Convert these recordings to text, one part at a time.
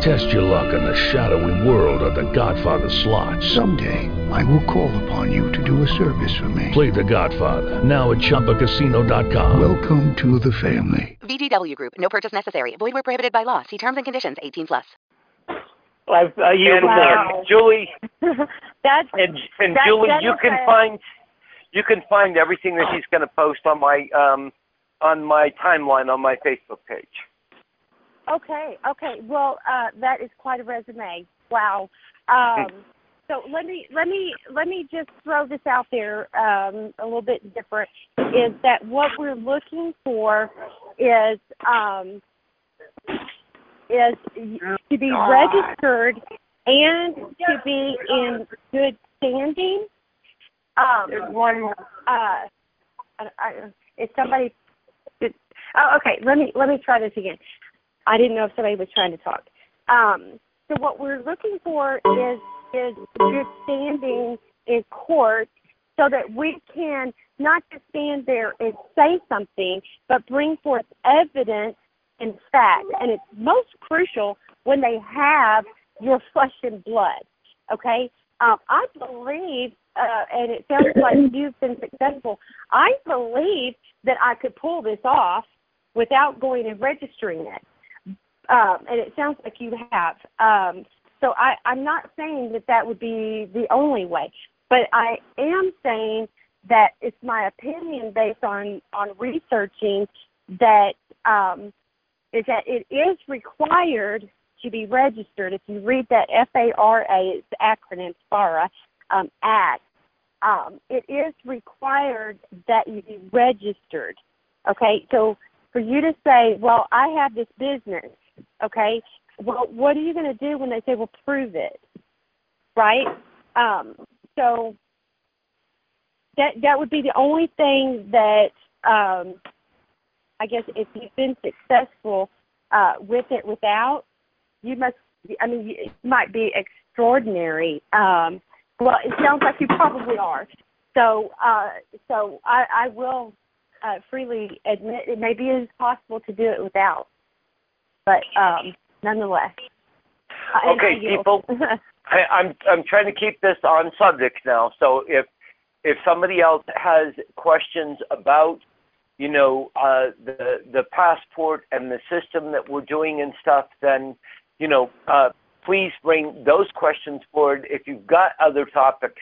Test your luck in the shadowy world of The Godfather slot. Someday, I will call upon you to do a service for me. Play The Godfather, now at ChumbaCasino.com. Welcome to the family. VGW Group. No purchase necessary. Void where prohibited by law. See terms and conditions. 18+. Well, Julie, Julie, you can find everything that he's going to post on my timeline on my Facebook page. Okay. Well, that is quite a resume. Wow. So let me just throw this out there a little bit different, is that what we're looking for is to be registered and to be in good standing. There's one more. Is somebody? Okay. Let me try this again. I didn't know if somebody was trying to talk. So what we're looking for is good standing in court, so that we can not just stand there and say something, but bring forth evidence and fact. And it's most crucial when they have your flesh and blood, okay? I believe, and it sounds like you've been successful, I believe that I could pull this off without going and registering it. And it sounds like you have. So I'm not saying that would be the only way, but I am saying that it's my opinion based on researching that is that it is required to be registered. If you read that FARA, it's the acronym FARA Act, it is required that you be registered. Okay, so for you to say, well, I have this business. Okay, well, what are you going to do when they say, well, prove it, right? So that would be the only thing that I guess if you've been successful with it without, you must, I mean, it might be extraordinary. Well, it sounds like you probably are. So I will freely admit it maybe it is possible to do it without. But nonetheless, okay, people. I'm trying to keep this on subject now. So if somebody else has questions about, the passport and the system that we're doing and stuff, then please bring those questions forward. If you've got other topics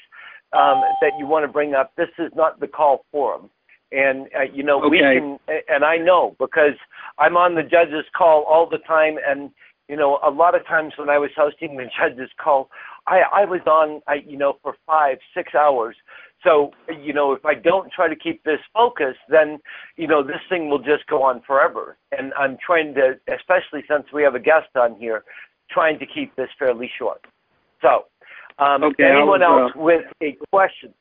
that you want to bring up, this is not the call forum. And, okay. We can, and I know because I'm on the judge's call all the time. And, a lot of times when I was hosting the judge's call, I was on, for 5-6 hours. So, if I don't try to keep this focused, then, this thing will just go on forever. And I'm trying to, especially since we have a guest on here, trying to keep this fairly short. So, anyone else with a question?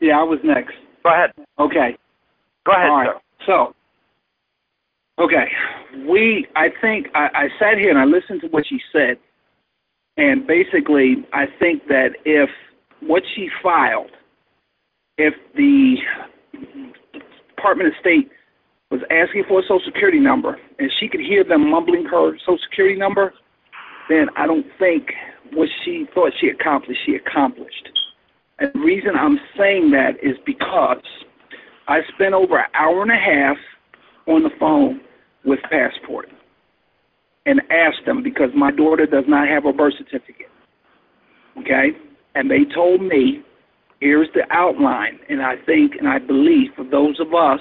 Yeah, I was next. Go ahead. Okay. Go ahead, right. Sir. So, I sat here and I listened to what she said, and basically I think that if what she filed, if the Department of State was asking for a Social Security number and she could hear them mumbling her Social Security number, then I don't think what she thought she accomplished. And the reason I'm saying that is because I spent over an hour and a half on the phone with Passport and asked them because my daughter does not have a birth certificate, okay? And they told me, here's the outline, and I think and I believe for those of us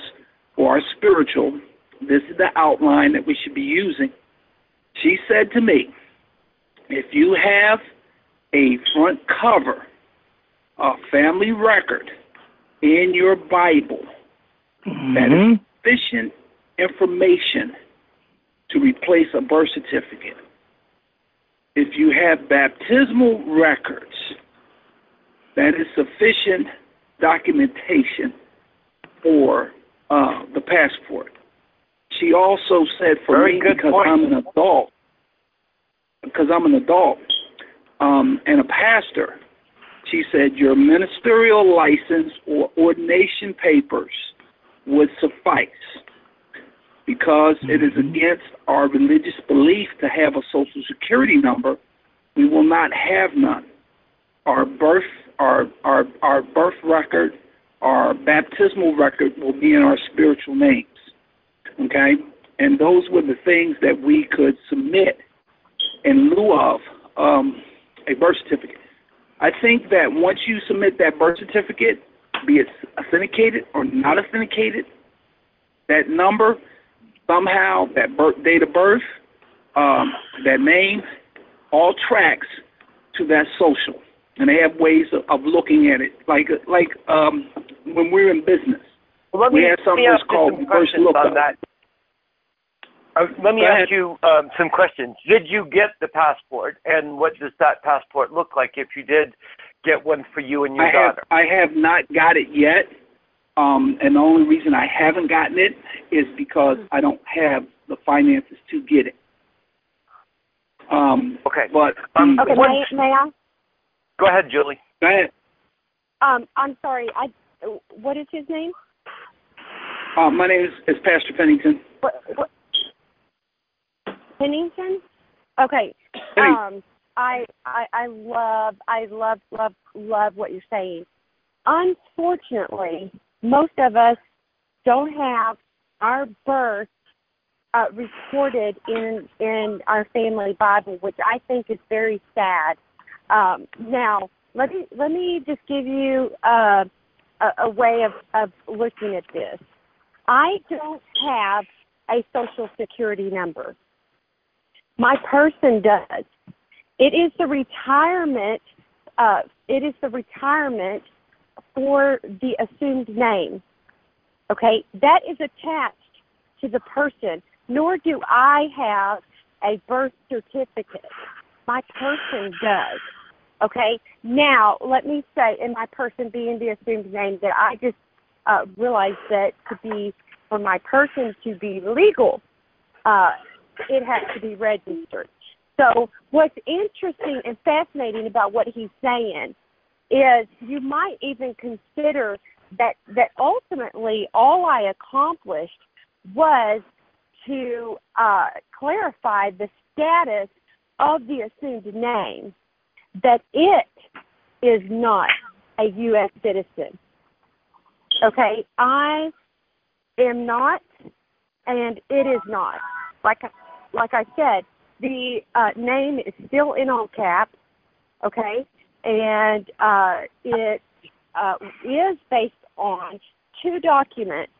who are spiritual, this is the outline that we should be using. She said to me, if you have a front cover, a family record in your Bible, that is sufficient information to replace a birth certificate. If you have baptismal records, that is sufficient documentation for the passport. she also said for me, because I'm an adult, and a pastor, she said your ministerial license or ordination papers would suffice, because it is against our religious belief to have a social security number. We will not have none. Our birth record, our baptismal record will be in our spiritual names, okay? And those were the things that we could submit in lieu of a birth certificate. I think that once you submit that birth certificate, be it authenticated or not authenticated, that number, somehow, that date of birth, that name, all tracks to that social. And they have ways of looking at it, like when we're in business. Well, we have something that's called reverse lookup. Let me ask you some questions. Did you get the passport, and what does that passport look like if you did get one for you and your daughter? I have not got it yet, and the only reason I haven't gotten it is because I don't have the finances to get it. Okay. But, okay, may I? Go ahead, Julie. Go ahead. I'm sorry. What is his name? My name is Pastor Pennington. What? Pennington? Okay. I love what you're saying. Unfortunately, most of us don't have our birth recorded in our family Bible, which I think is very sad. Now, let me just give you a way of looking at this. I don't have a social security number. My person does. It is the retirement for the assumed name. Okay? That is attached to the person. Nor do I have a birth certificate. My person does. Okay? Now, let me say, and my person being the assumed name, that I just realized that for my person to be legal, it has to be registered. So what's interesting and fascinating about what he's saying is you might even consider that ultimately all I accomplished was to clarify the status of the assumed name, that it is not a U.S. citizen. Okay? I am not, and it is not. Like I said, the name is still in all caps, okay? And it is based on two documents,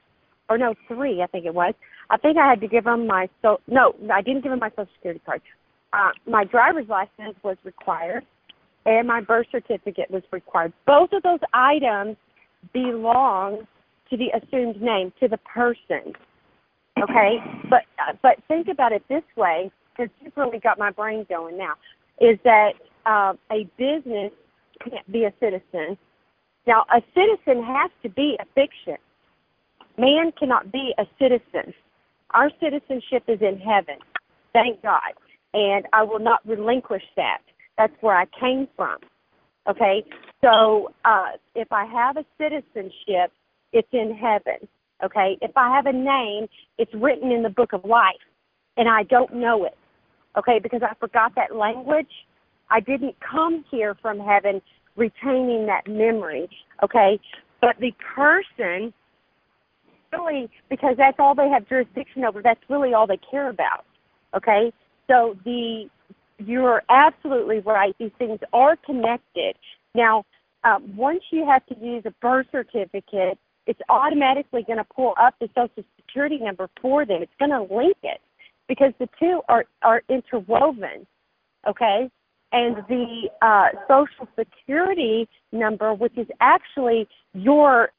or no, three, I think it was. I think I had to give them I didn't give them my Social Security card. My driver's license was required, and my birth certificate was required. Both of those items belong to the assumed name, to the person. Okay, but think about it this way, because you've really got my brain going now, is that a business can't be a citizen. Now, a citizen has to be a fiction. Man cannot be a citizen. Our citizenship is in heaven, thank God, and I will not relinquish that. That's where I came from, okay? So if I have a citizenship, it's in heaven. Okay, if I have a name, it's written in the book of life, and I don't know it, okay, because I forgot that language. I didn't come here from heaven retaining that memory, okay, but the person really, because that's all they have jurisdiction over, that's really all they care about, okay, so you're absolutely right. These things are connected. Now, once you have to use a birth certificate, it's automatically going to pull up the Social Security number for them. It's going to link it because the two are interwoven, okay? And the Social Security number, which is actually your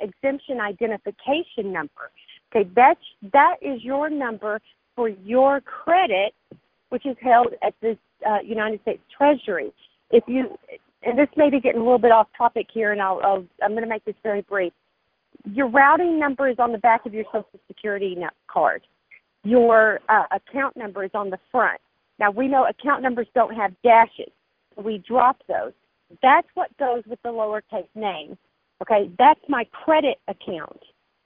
exemption identification number, okay, that is your number for your credit, which is held at the United States Treasury. And this may be getting a little bit off topic here, and I'm going to make this very brief. Your routing number is on the back of your Social Security card. your account number is on the front. Now, we know account numbers don't have dashes. We drop those. That's what goes with the lowercase name. Okay, that's my credit account.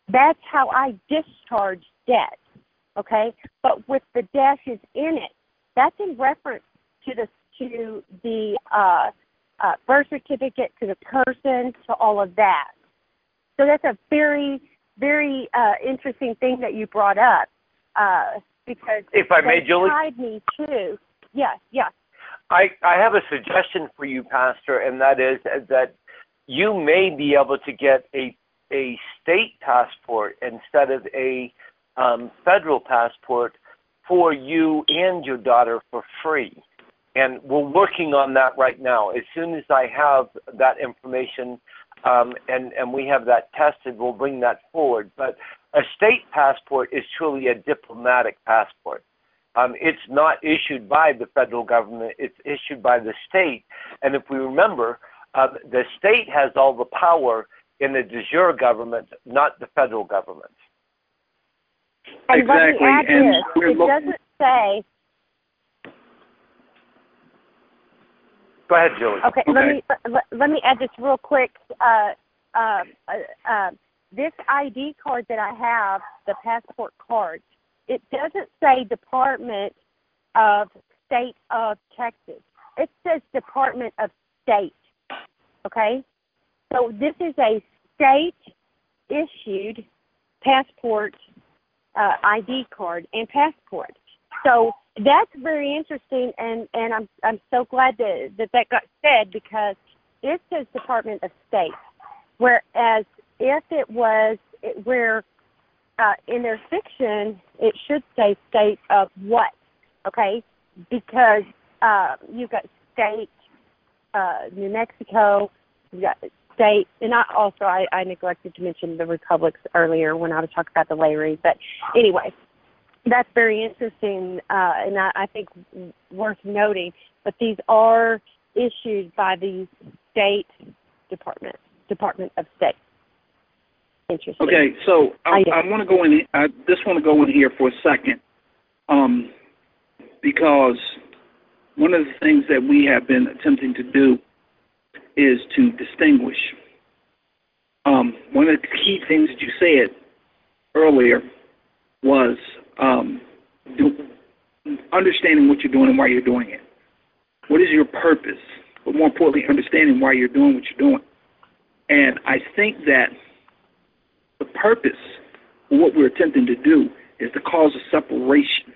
That's how I discharge debt. Okay, but with the dashes in it, that's in reference to the birth certificate, to the person, to all of that. So that's a very, very interesting thing that you brought up. Because if I may, Julie, tied me too. Yes. I have a suggestion for you, Pastor, and that is that you may be able to get a state passport instead of a federal passport for you and your daughter for free. And we're working on that right now. As soon as I have that information and we have that tested, we'll bring that forward. But a state passport is truly a diplomatic passport. It's not issued by the federal government. It's issued by the state. And if we remember, the state has all the power in the de jure government, not the federal government. And exactly. Let me add this. It doesn't say... Go ahead, Julie. Okay. Let me add this real quick. This ID card that I have, the passport card, it doesn't say Department of State of Texas. It says Department of State. Okay. So this is a state-issued passport, ID card, and passport. So that's very interesting, and I'm so glad that got said, because it says Department of State, whereas if it was in their fiction, it should say state of what, okay? Because you've got state New Mexico, you've got state, and I neglected to mention the republics earlier when I was talking about the Lairy, but anyway. That's very interesting, and I think worth noting. But these are issued by the state Department of State. Interesting. Okay, so I want to go in. I just want to go in here for a second, because one of the things that we have been attempting to do is to distinguish. One of the key things that you said earlier was understanding what you're doing and why you're doing it. What is your purpose? But more importantly, understanding why you're doing what you're doing. And I think that the purpose of what we're attempting to do is to cause a separation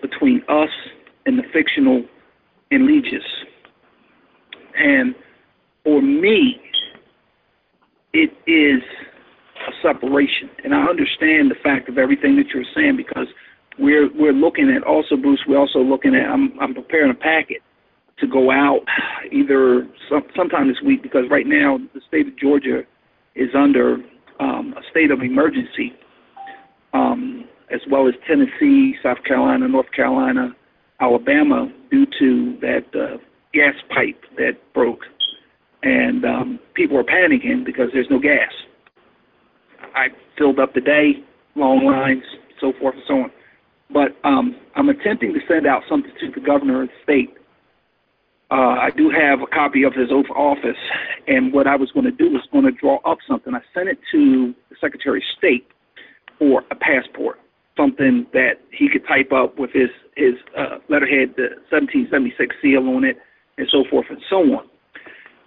between us and the fictional and allegiance. And for me, it is a separation, and I understand the fact of everything that you're saying, because we're looking at also, Bruce. We're also looking at. I'm preparing a packet to go out either sometime this week, because right now the state of Georgia is under a state of emergency, as well as Tennessee, South Carolina, North Carolina, Alabama, due to that gas pipe that broke, and people are panicking because there's no gas. I filled up today, long lines, so forth and so on. But I'm attempting to send out something to the governor of the state. I do have a copy of his oath of office, and what I was going to do was going to draw up something. I sent it to the Secretary of State for a passport, something that he could type up with his letterhead, the 1776 seal on it, and so forth and so on.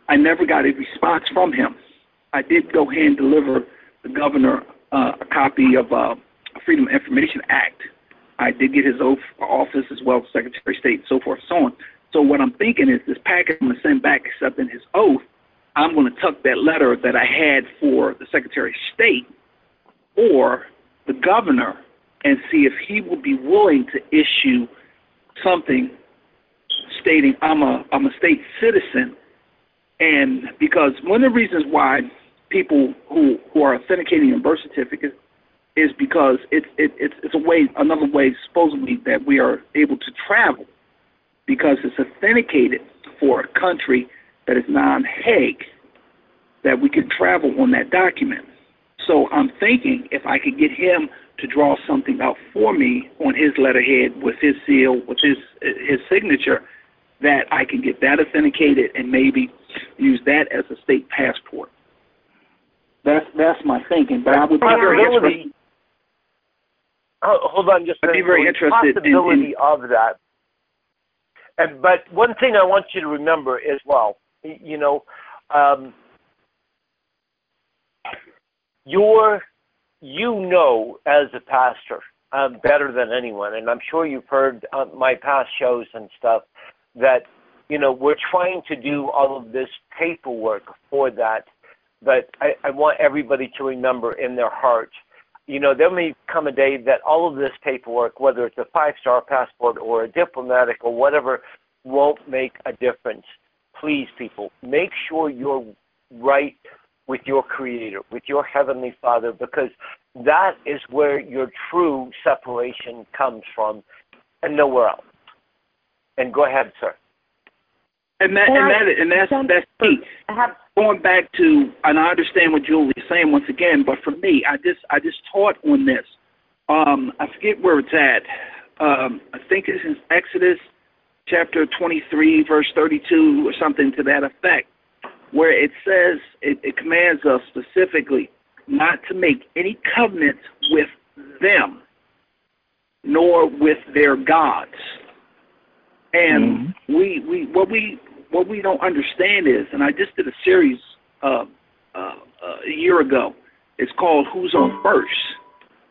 I never got a response from him. I did go hand-deliver governor a copy of Freedom of Information Act. I did get his oath of office as well as Secretary of State, so forth and so on. So what I'm thinking is this packet I'm going to send back, except in his oath, I'm going to tuck that letter that I had for the Secretary of State or the governor and see if he would be willing to issue something stating I'm a state citizen. And because one of the reasons why people who are authenticating a birth certificate is because it's a way, another way supposedly that we are able to travel, because it's authenticated for a country that is non-Hague, that we can travel on that document. So I'm thinking if I could get him to draw something out for me on his letterhead with his seal, with his signature, that I can get that authenticated and maybe use that as a state passport. That's my thinking. But I would be very interested. Hold on, just. I'd be very interested possibility in of that. And but one thing I want you to remember as well, you know, you know, as a pastor, better than anyone, and I'm sure you've heard my past shows and stuff, that, you know, we're trying to do all of this paperwork for that, but I want everybody to remember in their heart, you know, there may come a day that all of this paperwork, whether it's a 5-star passport or a diplomatic or whatever, won't make a difference. Please, people, make sure you're right with your Creator, with your Heavenly Father, because that is where your true separation comes from and nowhere else. And go ahead, sir. And that's key. Going back to, and I understand what Julie is saying once again, but for me, I just taught on this. I forget where it's at. I think it's in Exodus chapter 23, verse 32, or something to that effect, where it says, it commands us specifically not to make any covenants with them, nor with their gods. And what we don't understand is, and I just did a series a year ago. It's called Who's On First?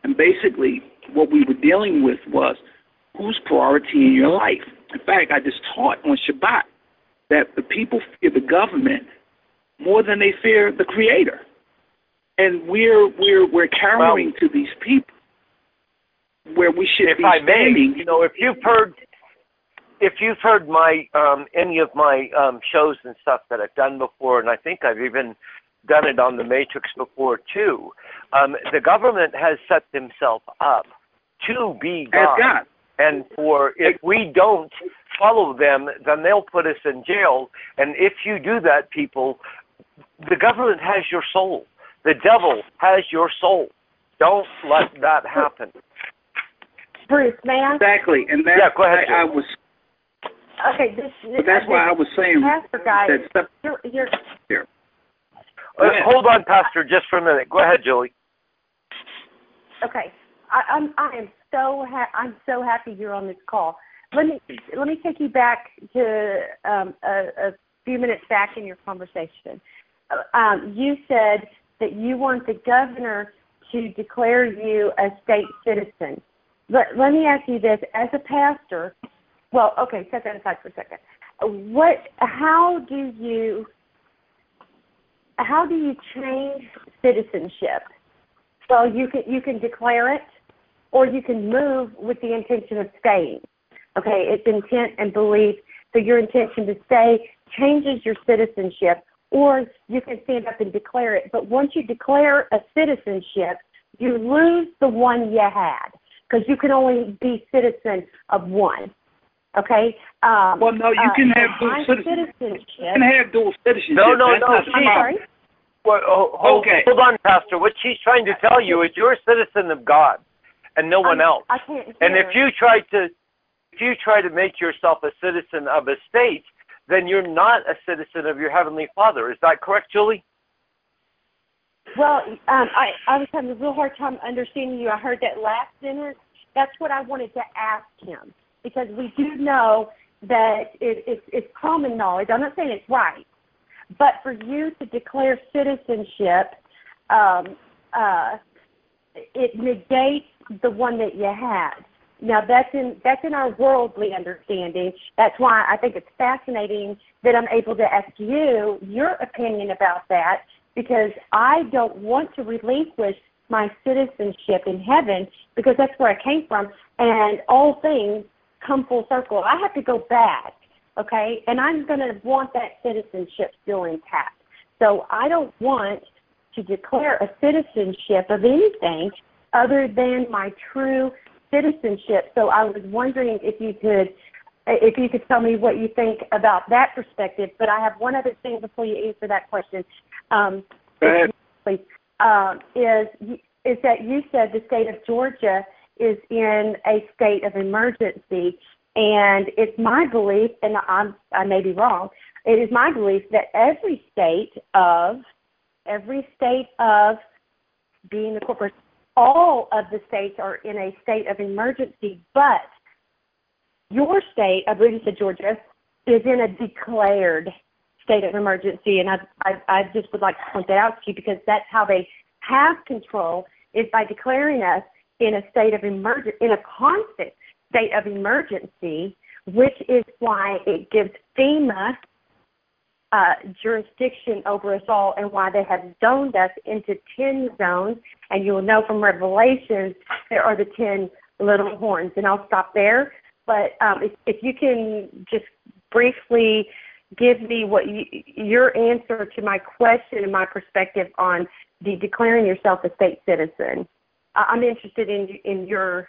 And basically what we were dealing with was who's priority in your life. In fact, I just taught on Shabbat that the people fear the government more than they fear the Creator. And we're carrying to these people where we should be standing. You know, if you've heard my any of my shows and stuff that I've done before, and I think I've even done it on the Matrix before too, the government has set themselves up to be God. And for if we don't follow them, then they'll put us in jail. And if you do that, people, the government has your soul. The devil has your soul. Don't let that happen. Bruce, may I? Exactly. And that's go ahead, why I was... Okay, that's why I was saying Pastor guy, that stuff here. Hold on, Pastor, just for a minute. Go ahead, Julie. Okay, I'm so happy you're on this call. Let me take you back to a few minutes back in your conversation. You said that you want the governor to declare you a state citizen. Let me ask you this: as a pastor. Well, okay, set that aside for a second. How do you change citizenship? Well, you can declare it, or you can move with the intention of staying. Okay, it's intent and belief. So your intention to stay changes your citizenship, or you can stand up and declare it. But once you declare a citizenship, you lose the one you had because you can only be citizen of one. Okay. Well, no, you can have dual citizenship. You can have dual citizenship. No. I'm sorry. Well, hold on, Pastor. What she's trying to tell you is you're a citizen of God, and no one else. I can't hear. And if you try to make yourself a citizen of a state, then you're not a citizen of your Heavenly Father. Is that correct, Julie? Well, I was having a real hard time understanding you. I heard that last sentence. That's what I wanted to ask him. Because we do know that it's common knowledge. I'm not saying it's right, but for you to declare citizenship, it negates the one that you had. Now that's in our worldly understanding. That's why I think it's fascinating that I'm able to ask you your opinion about that, because I don't want to relinquish my citizenship in heaven, because that's where I came from, and all things come full circle. I have to go back, okay? And I'm going to want that citizenship still intact. So I don't want to declare a citizenship of anything other than my true citizenship. So I was wondering if you could tell me what you think about that perspective. But I have one other thing before you answer that question. Go ahead. Please. is that you said the state of Georgia is in a state of emergency, and it's my belief, and I may be wrong, it is my belief that every state of being the corporate, all of the states are in a state of emergency, but your state, I believe you said Georgia, is in a declared state of emergency, and I just would like to point that out to you because that's how they have control, is by declaring us in a state of in a constant state of emergency, which is why it gives FEMA jurisdiction over us all, and why they have zoned us into 10 zones. And you will know from Revelations there are the 10 little horns. And I'll stop there. But if you can just briefly give me what your answer to my question and my perspective on the declaring yourself a state citizen. I'm interested in your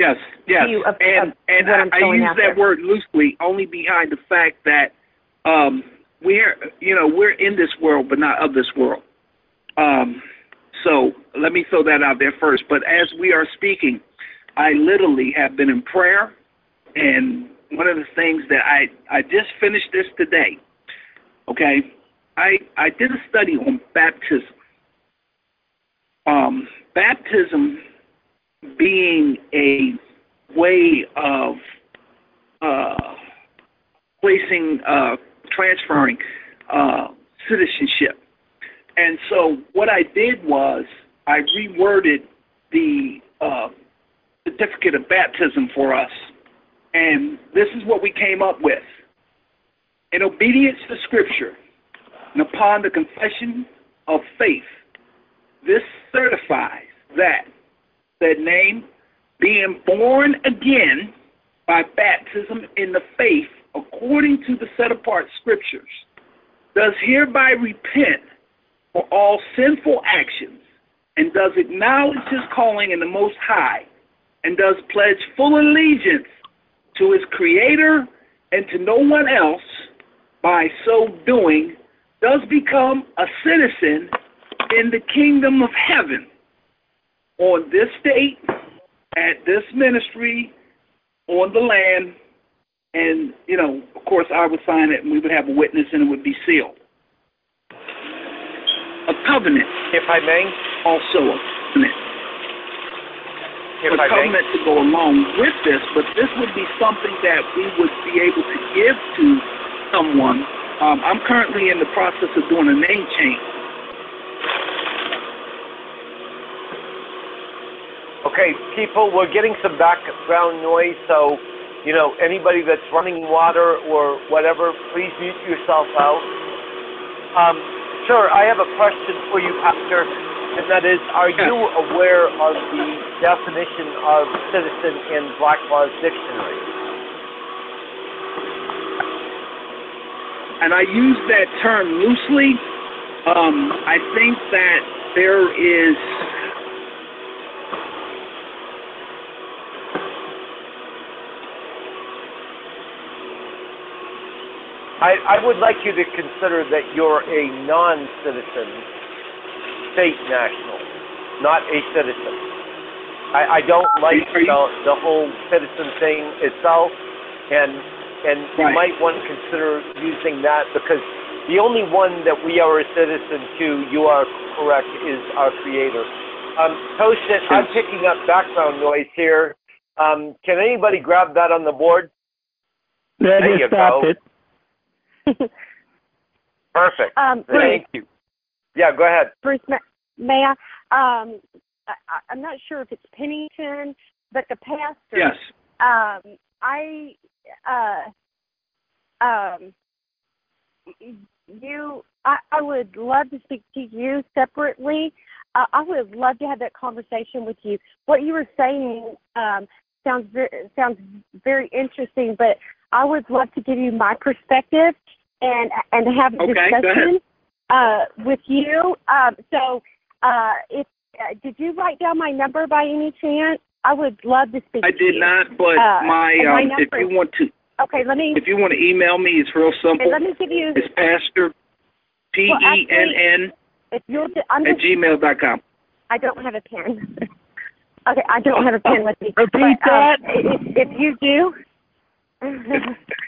yes. view of, and what I'm going after. I use that word loosely only behind the fact that we're in this world, but not of this world. So let me throw that out there first. But as we are speaking, I literally have been in prayer, and one of the things that I just finished this today. Okay, I did a study on baptism. Baptism being a way of placing transferring citizenship. And so what I did was I reworded the certificate of baptism for us, and this is what we came up with. In obedience to Scripture and upon the confession of faith, this certifies that the name, being born again by baptism in the faith according to the set-apart Scriptures, does hereby repent for all sinful actions, and does acknowledge his calling in the Most High, and does pledge full allegiance to his Creator and to no one else, by so doing, does become a citizen in the kingdom of heaven, on this date, at this ministry, on the land. And, of course, I would sign it, and we would have a witness, and it would be sealed. A covenant. If I may. Also a covenant. A covenant to go along with this, but this would be something that we would be able to give to someone. I'm currently in the process of doing a name change. Okay, people, we're getting some background noise, so... anybody that's running water or whatever, please mute yourself out. Sure, I have a question for you, Pastor, and that is, are you aware of the definition of citizen in Blacklaw's dictionary? And I use that term loosely. I think that there is... I would like you to consider that you're a non-citizen state national, not a citizen. I don't like the whole citizen thing itself, and you might want to consider using that, because the only one that we are a citizen to, you are correct, is our Creator. Toshin, I'm picking up background noise here. Can anybody grab that on the board? There you go. It. Perfect. Bruce, thank you. Yeah, go ahead. Bruce, may I? I'm not sure if it's Pennington, but the pastor. Yes. I would love to speak to you separately. I would love to have that conversation with you. What you were saying sounds very interesting, but I would love to give you my perspective and have a discussion with you. Did you write down my number by any chance? I would love to speak to you. I did not, but my if you want to. Okay, if you want to email me, it's real simple. Let me give you. It's Pastor, Pennn If you'll just, at gmail.com. I don't have a pen. Okay, I don't have a pen with me. Repeat that. If you do.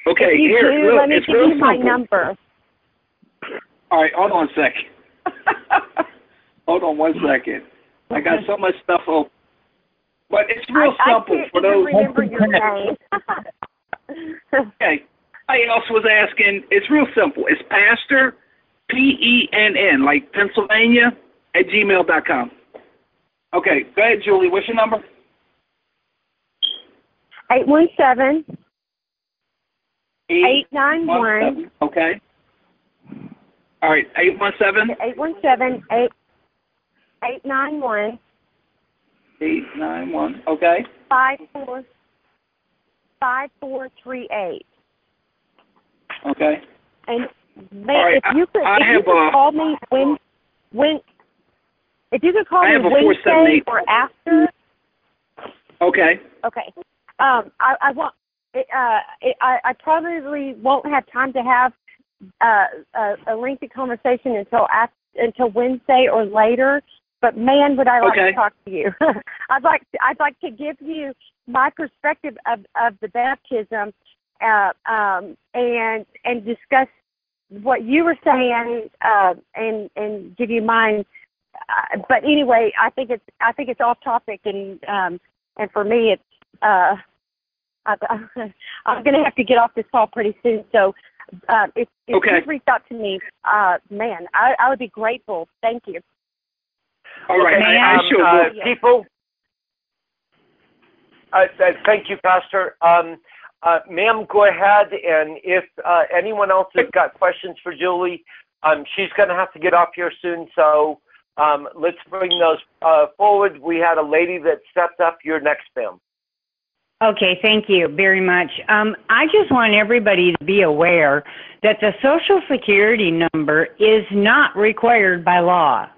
Okay, here, look, let me give you my number. All right, hold on a second. Hold on one second. I got so much stuff open. But it's real simple for those. I can't even remember your name. Okay. I also was asking, it's real simple. It's Pastor, P-E-N-N, like Pennsylvania, at gmail.com. Okay, go ahead, Julie. What's your number? 817-891. Okay. All right, 817? 817-891. 891, okay. 5438. Okay. And man, right, if you could call me when if you could call me Wednesday or after. Okay. Okay. I probably won't have time to have a lengthy conversation until Wednesday or later. But man, would I like to talk to you? I'd like to give you my perspective of the baptism. And discuss what you were saying and give you mine. But anyway, I think it's off topic and for me it's I'm going to have to get off this call pretty soon. So if you reach out to me, man, I would be grateful. Thank you. All right, people. Thank you, Pastor. Ma'am, go ahead, and if anyone else has got questions for Julie, she's going to have to get off here soon, so let's bring those forward. We had a lady that stepped up. You're next, ma'am. Okay, thank you very much. I just want everybody to be aware that the Social Security number is not required by law.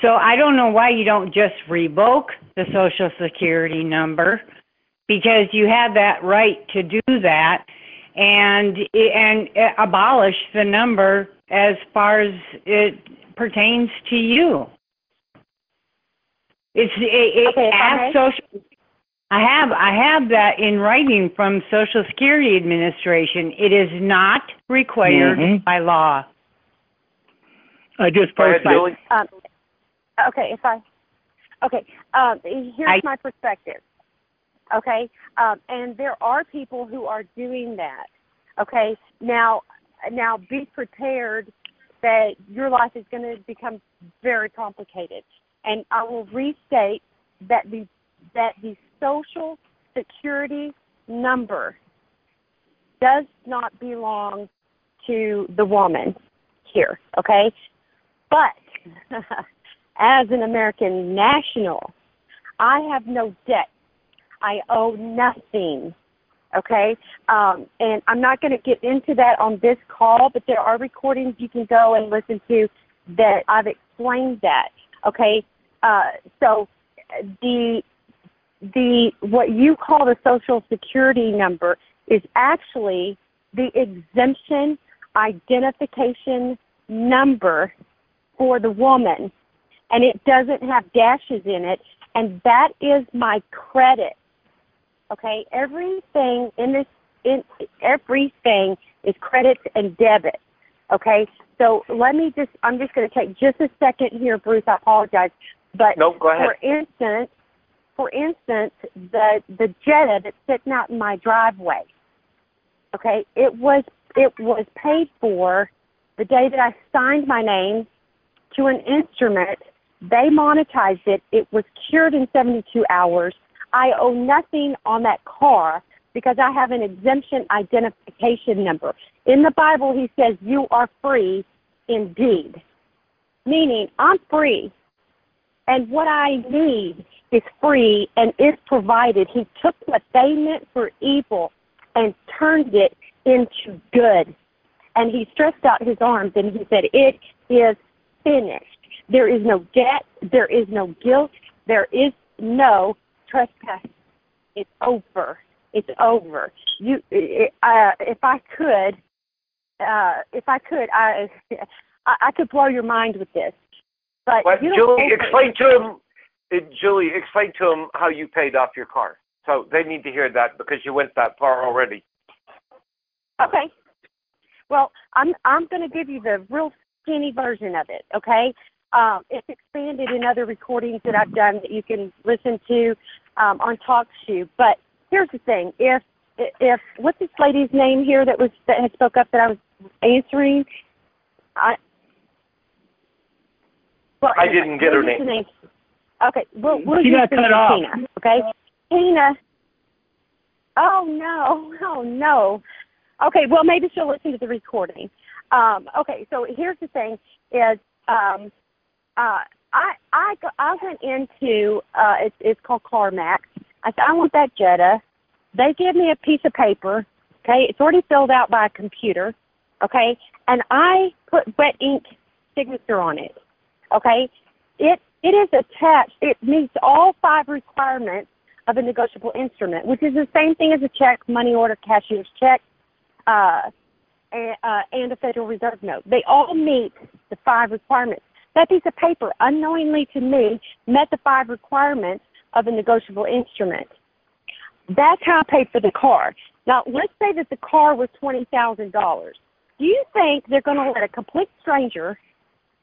So I don't know why you don't just revoke the Social Security number, because you have that right to do that and abolish the number as far as it pertains to you. I have that in writing from Social Security Administration. It is not required by law. I just posted. Here's my perspective. Okay, and there are people who are doing that. Okay, now be prepared that your life is going to become very complicated. And I will restate that the Social Security number does not belong to the woman here. Okay, but as an American national, I have no debt. I owe nothing, okay? And I'm not going to get into that on this call, but there are recordings you can go and listen to that I've explained that, okay? So the what you call the Social Security number is actually the exemption identification number for the woman, and it doesn't have dashes in it, and that is my credit. Okay, everything in this, everything is credits and debit. Okay, so I'm just going to take just a second here, Bruce. I apologize, but no, go ahead. For instance, the Jetta that's sitting out in my driveway. Okay, it was paid for the day that I signed my name to an instrument. They monetized it. It was cured in 72 hours. I owe nothing on that car because I have an exemption identification number. In the Bible, he says, you are free indeed, meaning I'm free, and what I need is free and is provided. He took what they meant for evil and turned it into good, and he stretched out his arms, and he said, it is finished. There is no debt. There is no guilt. There is no trespass. It's over. It's over. If I could, I I could blow your mind with this. But Julie, explain to him how you paid off your car. So they need to hear that because you went that far already. Okay. Well, I'm going to give you the real skinny version of it, okay? It's expanded in other recordings that I've done that you can listen to on TalkShoe. But here's the thing: if what's this lady's name here that had spoke up that I was answering? I didn't get her name. Okay, well, we'll use Tina. Okay, Tina. Oh no. Okay, well maybe she'll listen to the recording. Okay, so here's the thing: is I went into it's called CarMax. I said I want that Jetta. They give me a piece of paper. Okay, it's already filled out by a computer. Okay, and I put wet ink signature on it. Okay, it is attached. It meets all 5 requirements of a negotiable instrument, which is the same thing as a check, money order, cashier's check, and a Federal Reserve note. They all meet the 5 requirements. That piece of paper, unknowingly to me, met the 5 requirements of a negotiable instrument. That's how I paid for the car. Now, let's say that the car was $20,000. Do you think they're going to let a complete stranger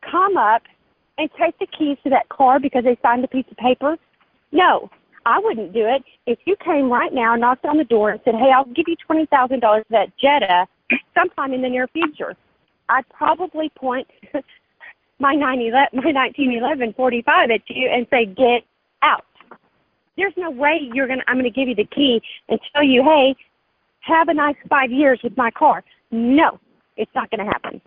come up and take the keys to that car because they signed a piece of paper? No, I wouldn't do it. If you came right now, knocked on the door, and said, hey, I'll give you $20,000 for that Jetta sometime in the near future, I'd probably point my 1911 45 at you and say, get out. There's no way I'm going to give you the key and tell you, hey, have a nice 5 years with my car. No, it's not going to happen.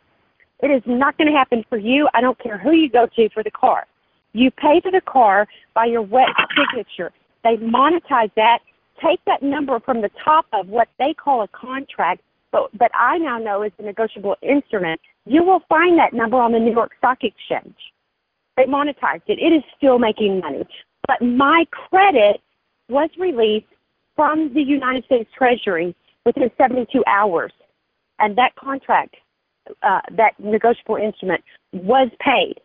It is not going to happen for you. I don't care who you go to for the car. You pay for the car by your wet signature. They monetize that, take that number from the top of what they call a contract, but I now know is a negotiable instrument. You will find that number on the New York Stock Exchange. They monetized it. It is still making money. But my credit was released from the United States Treasury within 72 hours, and that contract, that negotiable instrument, was paid.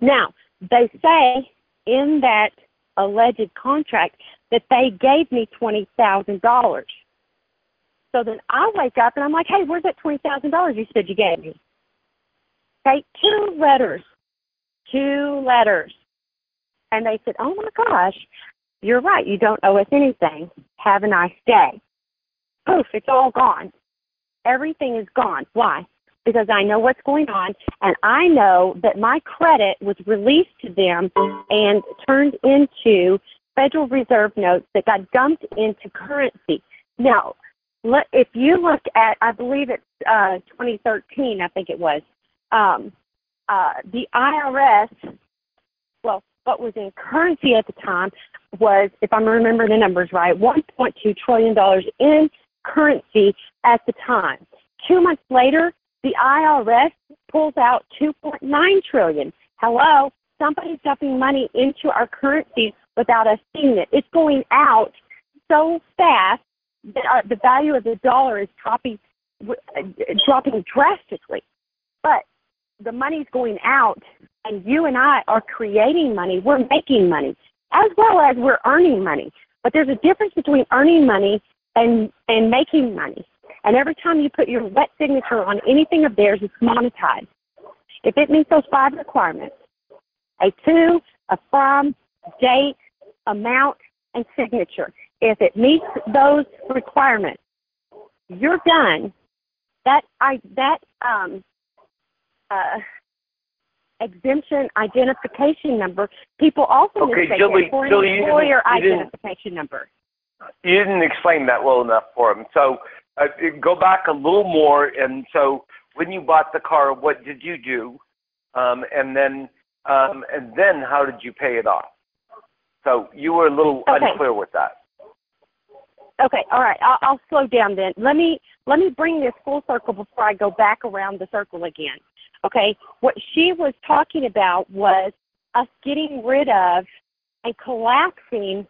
Now, they say in that alleged contract that they gave me $20,000. So then I wake up and I'm like, hey, where's that $20,000 you said you gave me? Okay, 2 letters. And they said, oh, my gosh, you're right. You don't owe us anything. Have a nice day. Poof, it's all gone. Everything is gone. Why? Because I know what's going on, and I know that my credit was released to them and turned into Federal Reserve notes that got dumped into currency. Now, if you look at, I believe it's 2013, I think it was, the IRS, well, what was in currency at the time was, if I'm remembering the numbers right, $1.2 trillion in currency at the time. 2 months later, the IRS pulls out $2.9 trillion. Hello, somebody's dumping money into our currency without us seeing it. It's going out so fast that the value of the dollar is dropping drastically. But the money's going out, and you and I are creating money. We're making money, as well as we're earning money. But there's a difference between earning money and making money. And every time you put your wet signature on anything of theirs, it's monetized. If it meets those 5 requirements, a to, a from, date, amount, and signature. If it meets those requirements, you're done. Exemption identification number. People also mistake it for an employer identification number. You didn't explain that well enough for them. So go back a little more. And so when you bought the car, what did you do? And then how did you pay it off? So you were a little unclear with that. Okay. All right. I'll slow down then. Let me bring this full circle before I go back around the circle again. Okay. What she was talking about was us getting rid of and collapsing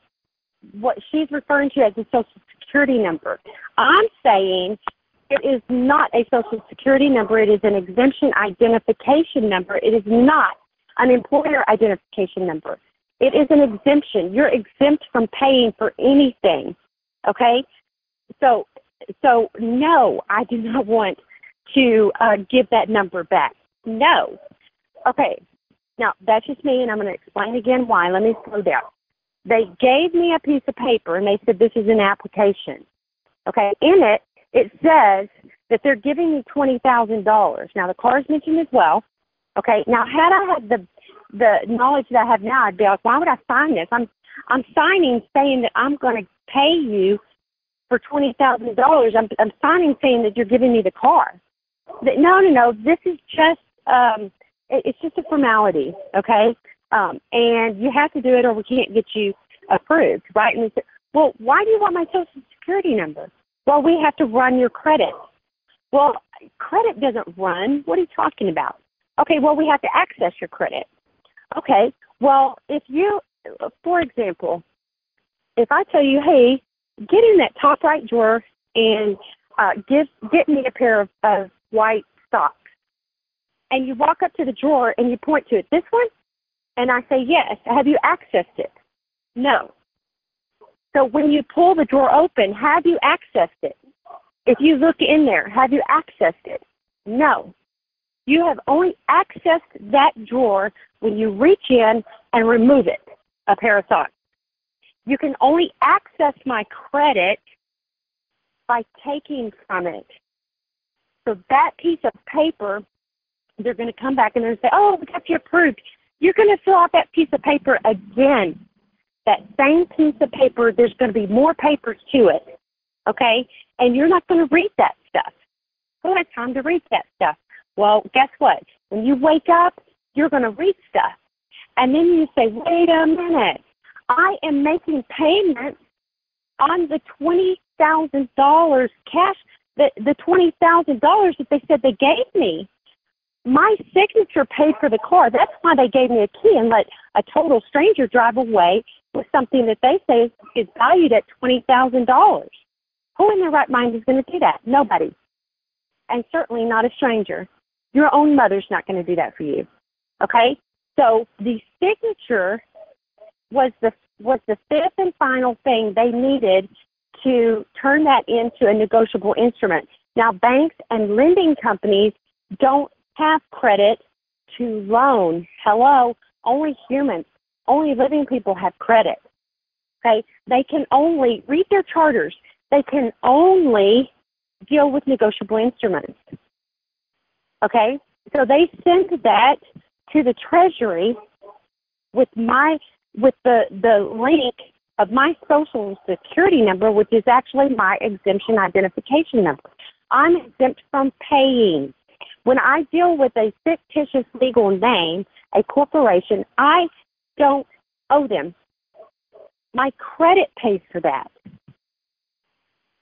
what she's referring to as a Social Security number. I'm saying It is not a Social Security number. It is an exemption identification number. It is not an employer identification number. It is an exemption. You're exempt from paying for anything, okay? So no, I do not want to give that number back. No. Okay, now that's just me, and I'm going to explain again why. Let me slow down. They gave me a piece of paper, and they said this is an application. Okay, in it, it says that they're giving me $20,000. Now, the car's mentioned as well. Okay, now had I had the knowledge that I have now, I'd be like, why would I sign this? I'm signing saying that I'm going to pay you for $20,000. I'm signing saying that you're giving me the car. No. This is just it's just a formality, okay? And you have to do it, or we can't get you approved, right? And we said, well, why do you want my Social Security number? Well, we have to run your credit. Well, credit doesn't run. What are you talking about? Okay, well, we have to access your credit. Okay, well, if you, for example, if I tell you, hey, get in that top right drawer and get me a pair of white socks, and you walk up to the drawer and you point to it, this one, and I say, yes, have you accessed it? No. So when you pull the drawer open, have you accessed it? If you look in there, have you accessed it? No. You have only accessed that drawer when you reach in and remove it, a pair of socks. You can only access my credit by taking from it. So that piece of paper, they're going to come back and they're going to say, oh, we got you approved. You're going to fill out that piece of paper again. That same piece of paper, there's going to be more papers to it, okay? And you're not going to read that stuff. Who has time to read that stuff? Well, guess what? When you wake up, you're going to read stuff. And then you say, wait a minute. I am making payments on the $20,000 cash, the $20,000 that they said they gave me. My signature paid for the car. That's why they gave me a key and let a total stranger drive away with something that they say is valued at $20,000. Who in their right mind is going to do that? Nobody. And certainly not a stranger. Your own mother's not going to do that for you. Okay? So the signature was the fifth and final thing they needed to turn that into a negotiable instrument. Now, banks and lending companies don't have credit to loan. Hello, only humans, only living people have credit. Okay, they can only read their charters. They can only deal with negotiable instruments. Okay, so they send that to the Treasury with the link of my Social Security number, which is actually my exemption identification number. I'm exempt from paying. When I deal with a fictitious legal name, a corporation, I don't owe them. My credit pays for that.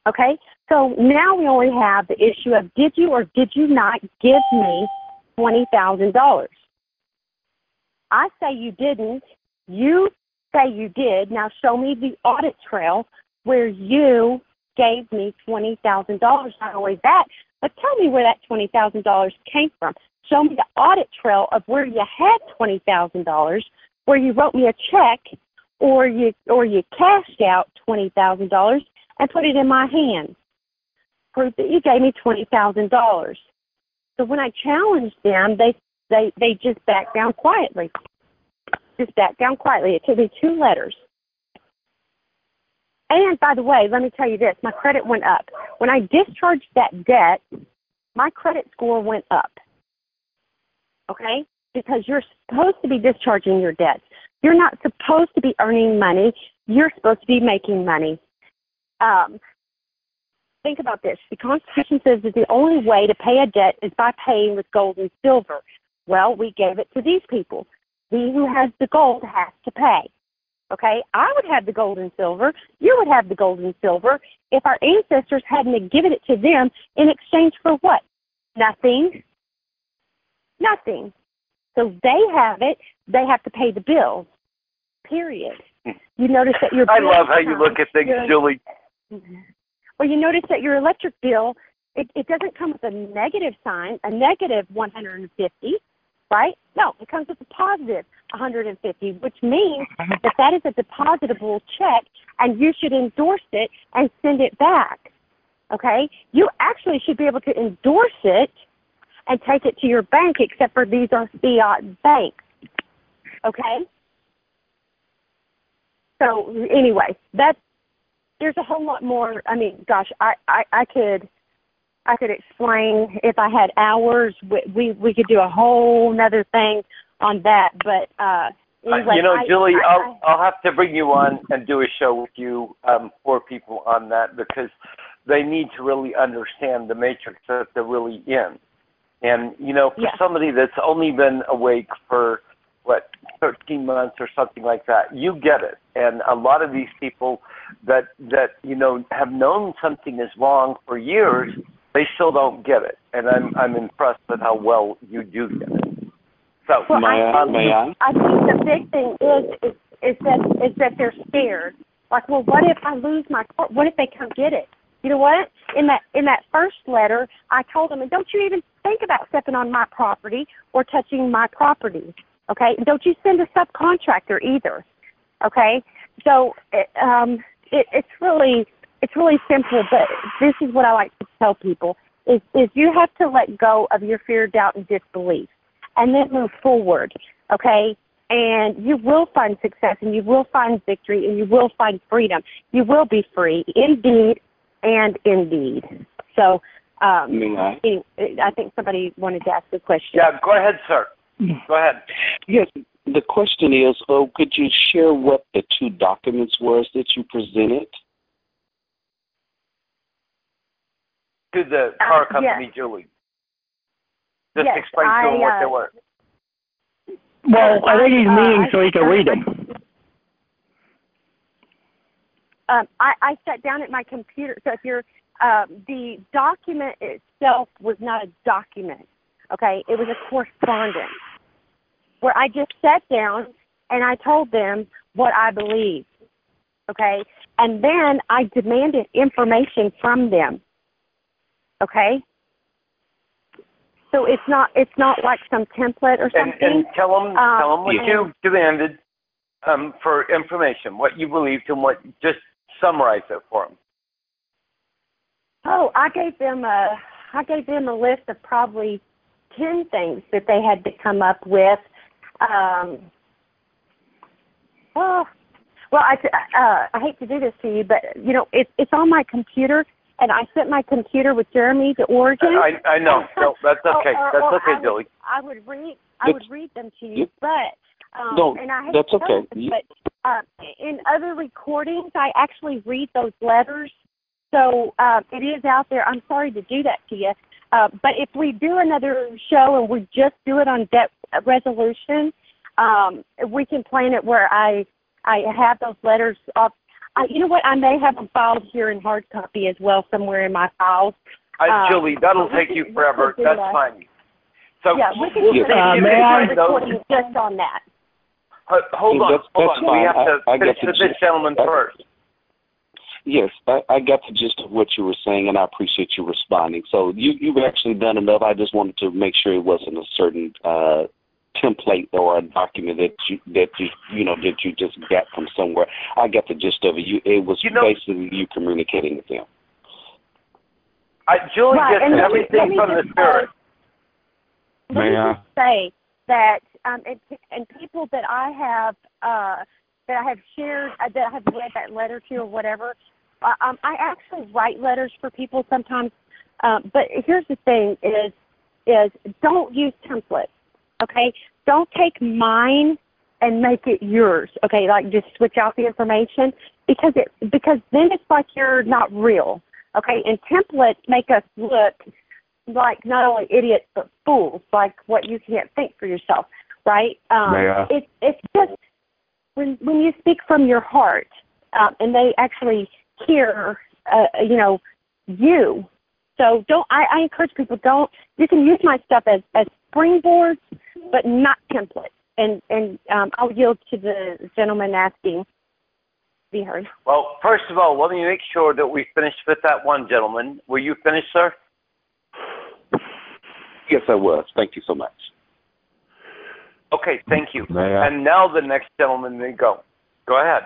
Okay? So now we only have the issue of did you or did you not give me $20,000? I say you didn't. You say you did. Now show me the audit trail where you gave me $20,000. Not only that, but tell me where that $20,000 came from. Show me the audit trail of where you had $20,000, where you wrote me a check or you cashed out $20,000 and put it in my hand. Proof that you gave me $20,000. So when I challenged them, they just backed down quietly. Just backed down quietly. It took me 2 letters. And, by the way, let me tell you this. My credit went up. When I discharged that debt, my credit score went up, okay, because you're supposed to be discharging your debts. You're not supposed to be earning money. You're supposed to be making money. Think about this. The Constitution says that the only way to pay a debt is by paying with gold and silver. Well, we gave it to these people. He who has the gold has to pay. Okay, I would have the gold and silver. You would have the gold and silver if our ancestors hadn't given it to them in exchange for what? Nothing. Nothing. So they have it. They have to pay the bill, period. You notice that your bill I love how you look at things, Julie. Well, you notice that your electric bill It doesn't come with a negative sign, a negative 150, right? No, it comes with a positive 150, which means that that is a depositable check, and you should endorse it and send it back, okay? You actually should be able to endorse it and take it to your bank, except for these are fiat banks, okay? So anyway, there's a whole lot more. I mean, gosh, I could explain if I had hours. We could do a whole another thing on that. But anyway, Julie, I'll have to bring you on and do a show with you for people on that, because they need to really understand the matrix that they're really in. And for somebody that's only been awake for 13 months or something like that, you get it. And a lot of these people that have known something is wrong for years, they still don't get it. And I'm impressed with how well you do get it. So I think the big thing is that they're scared. Like, well, what if I lose my court? What if they come get it? You know what? In that first letter, I told them, and don't you even think about stepping on my property or touching my property. Okay, and don't you send a subcontractor either. Okay, so it's really simple. But this is what I like to tell people: is you have to let go of your fear, doubt, and disbelief, and then move forward. Okay, and you will find success, and you will find victory, and you will find freedom. You will be free, indeed, and indeed. So, anyway, I think somebody wanted to ask a question. Yeah, go ahead, sir. Go ahead. Yes, the question is, could you share what the two documents were that you presented? To the car company, yes. Julie. Just explain to him what they were. Well, I think he's meeting so he can read them. I sat down at my computer. So if you're, the document itself was not a document. Okay, it was a correspondence where I just sat down and I told them what I believed, okay? And then I demanded information from them, okay? So it's not like some template or something. And tell them what you demanded for information, what you believed, and what, just summarize it for them. Oh, I gave them a list of probably 10 things that they had to come up with. I hate to do this to you, but it's on my computer, and I sent my computer with Jeremy to Oregon. I know. No, that's okay. That's okay, Julie. I would read them to you, but no, and I hate that's to okay. Them, but in other recordings, I actually read those letters, so it is out there. I'm sorry to do that to you. But if we do another show and we just do it on debt resolution, we can plan it where I have those letters up. You know what? I may have them filed here in hard copy as well somewhere in my files. Julie, that'll take you forever. That's fine. So we can do just on that. Hold on. We have to finish this gentleman first. Yes, I got the gist of what you were saying, and I appreciate you responding. So you've actually done enough. I just wanted to make sure it wasn't a certain template or a document that you just got from somewhere. I got the gist of it. It was basically you communicating with them. Julie gets everything from the spirit. Let me just say that, and people that I have shared, that I have read that letter to or whatever. I actually write letters for people sometimes, but here's the thing: is don't use templates, okay? Don't take mine and make it yours, okay? Like just switch out the information because then it's like you're not real, okay? And templates make us look like not only idiots but fools, like what you can't think for yourself, right? It's just when you speak from your heart, and they actually hear, you. So I encourage people, you can use my stuff as springboards, but not templates. And I'll yield to the gentleman asking to be heard. Well, first of all, why don't you make sure that we finish with that one gentleman. Were you finished, sir? Yes, I was. Thank you so much. Okay, thank you. And now the next gentleman may go. Go ahead.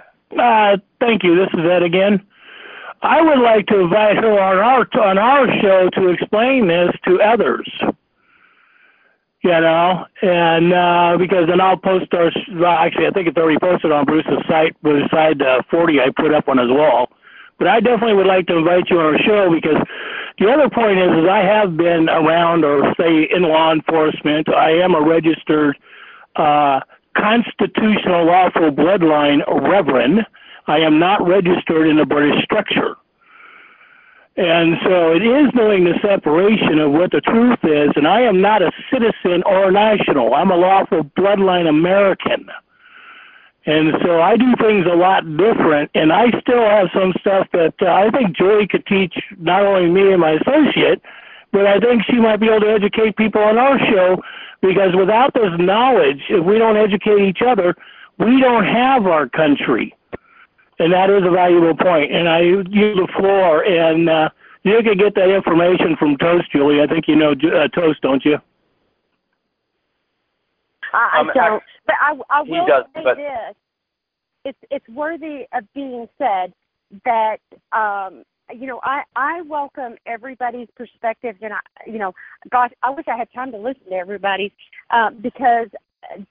Thank you. This is Ed again. I would like to invite her on our show to explain this to others. You know, and because then I'll post our. Well, actually, I think it's already posted on Bruce's site, Bruce Side 40. I put up on his wall. But I definitely would like to invite you on our show because the other point is I have been around or say in law enforcement. I am a registered constitutional lawful bloodline reverend. I am not registered in the British structure. And so it is knowing the separation of what the truth is, and I am not a citizen or a national. I'm a lawful bloodline American. And so I do things a lot different, and I still have some stuff that I think Julie could teach not only me and my associate, but I think she might be able to educate people on our show, because without this knowledge, if we don't educate each other, we don't have our country. And that is a valuable point. And I use the floor, and you can get that information from Toast, Julie. I think you know Toast, don't you? I don't. But I will say this. It's worthy of being said that, you know, I welcome everybody's perspective. And, gosh, I wish I had time to listen to everybody because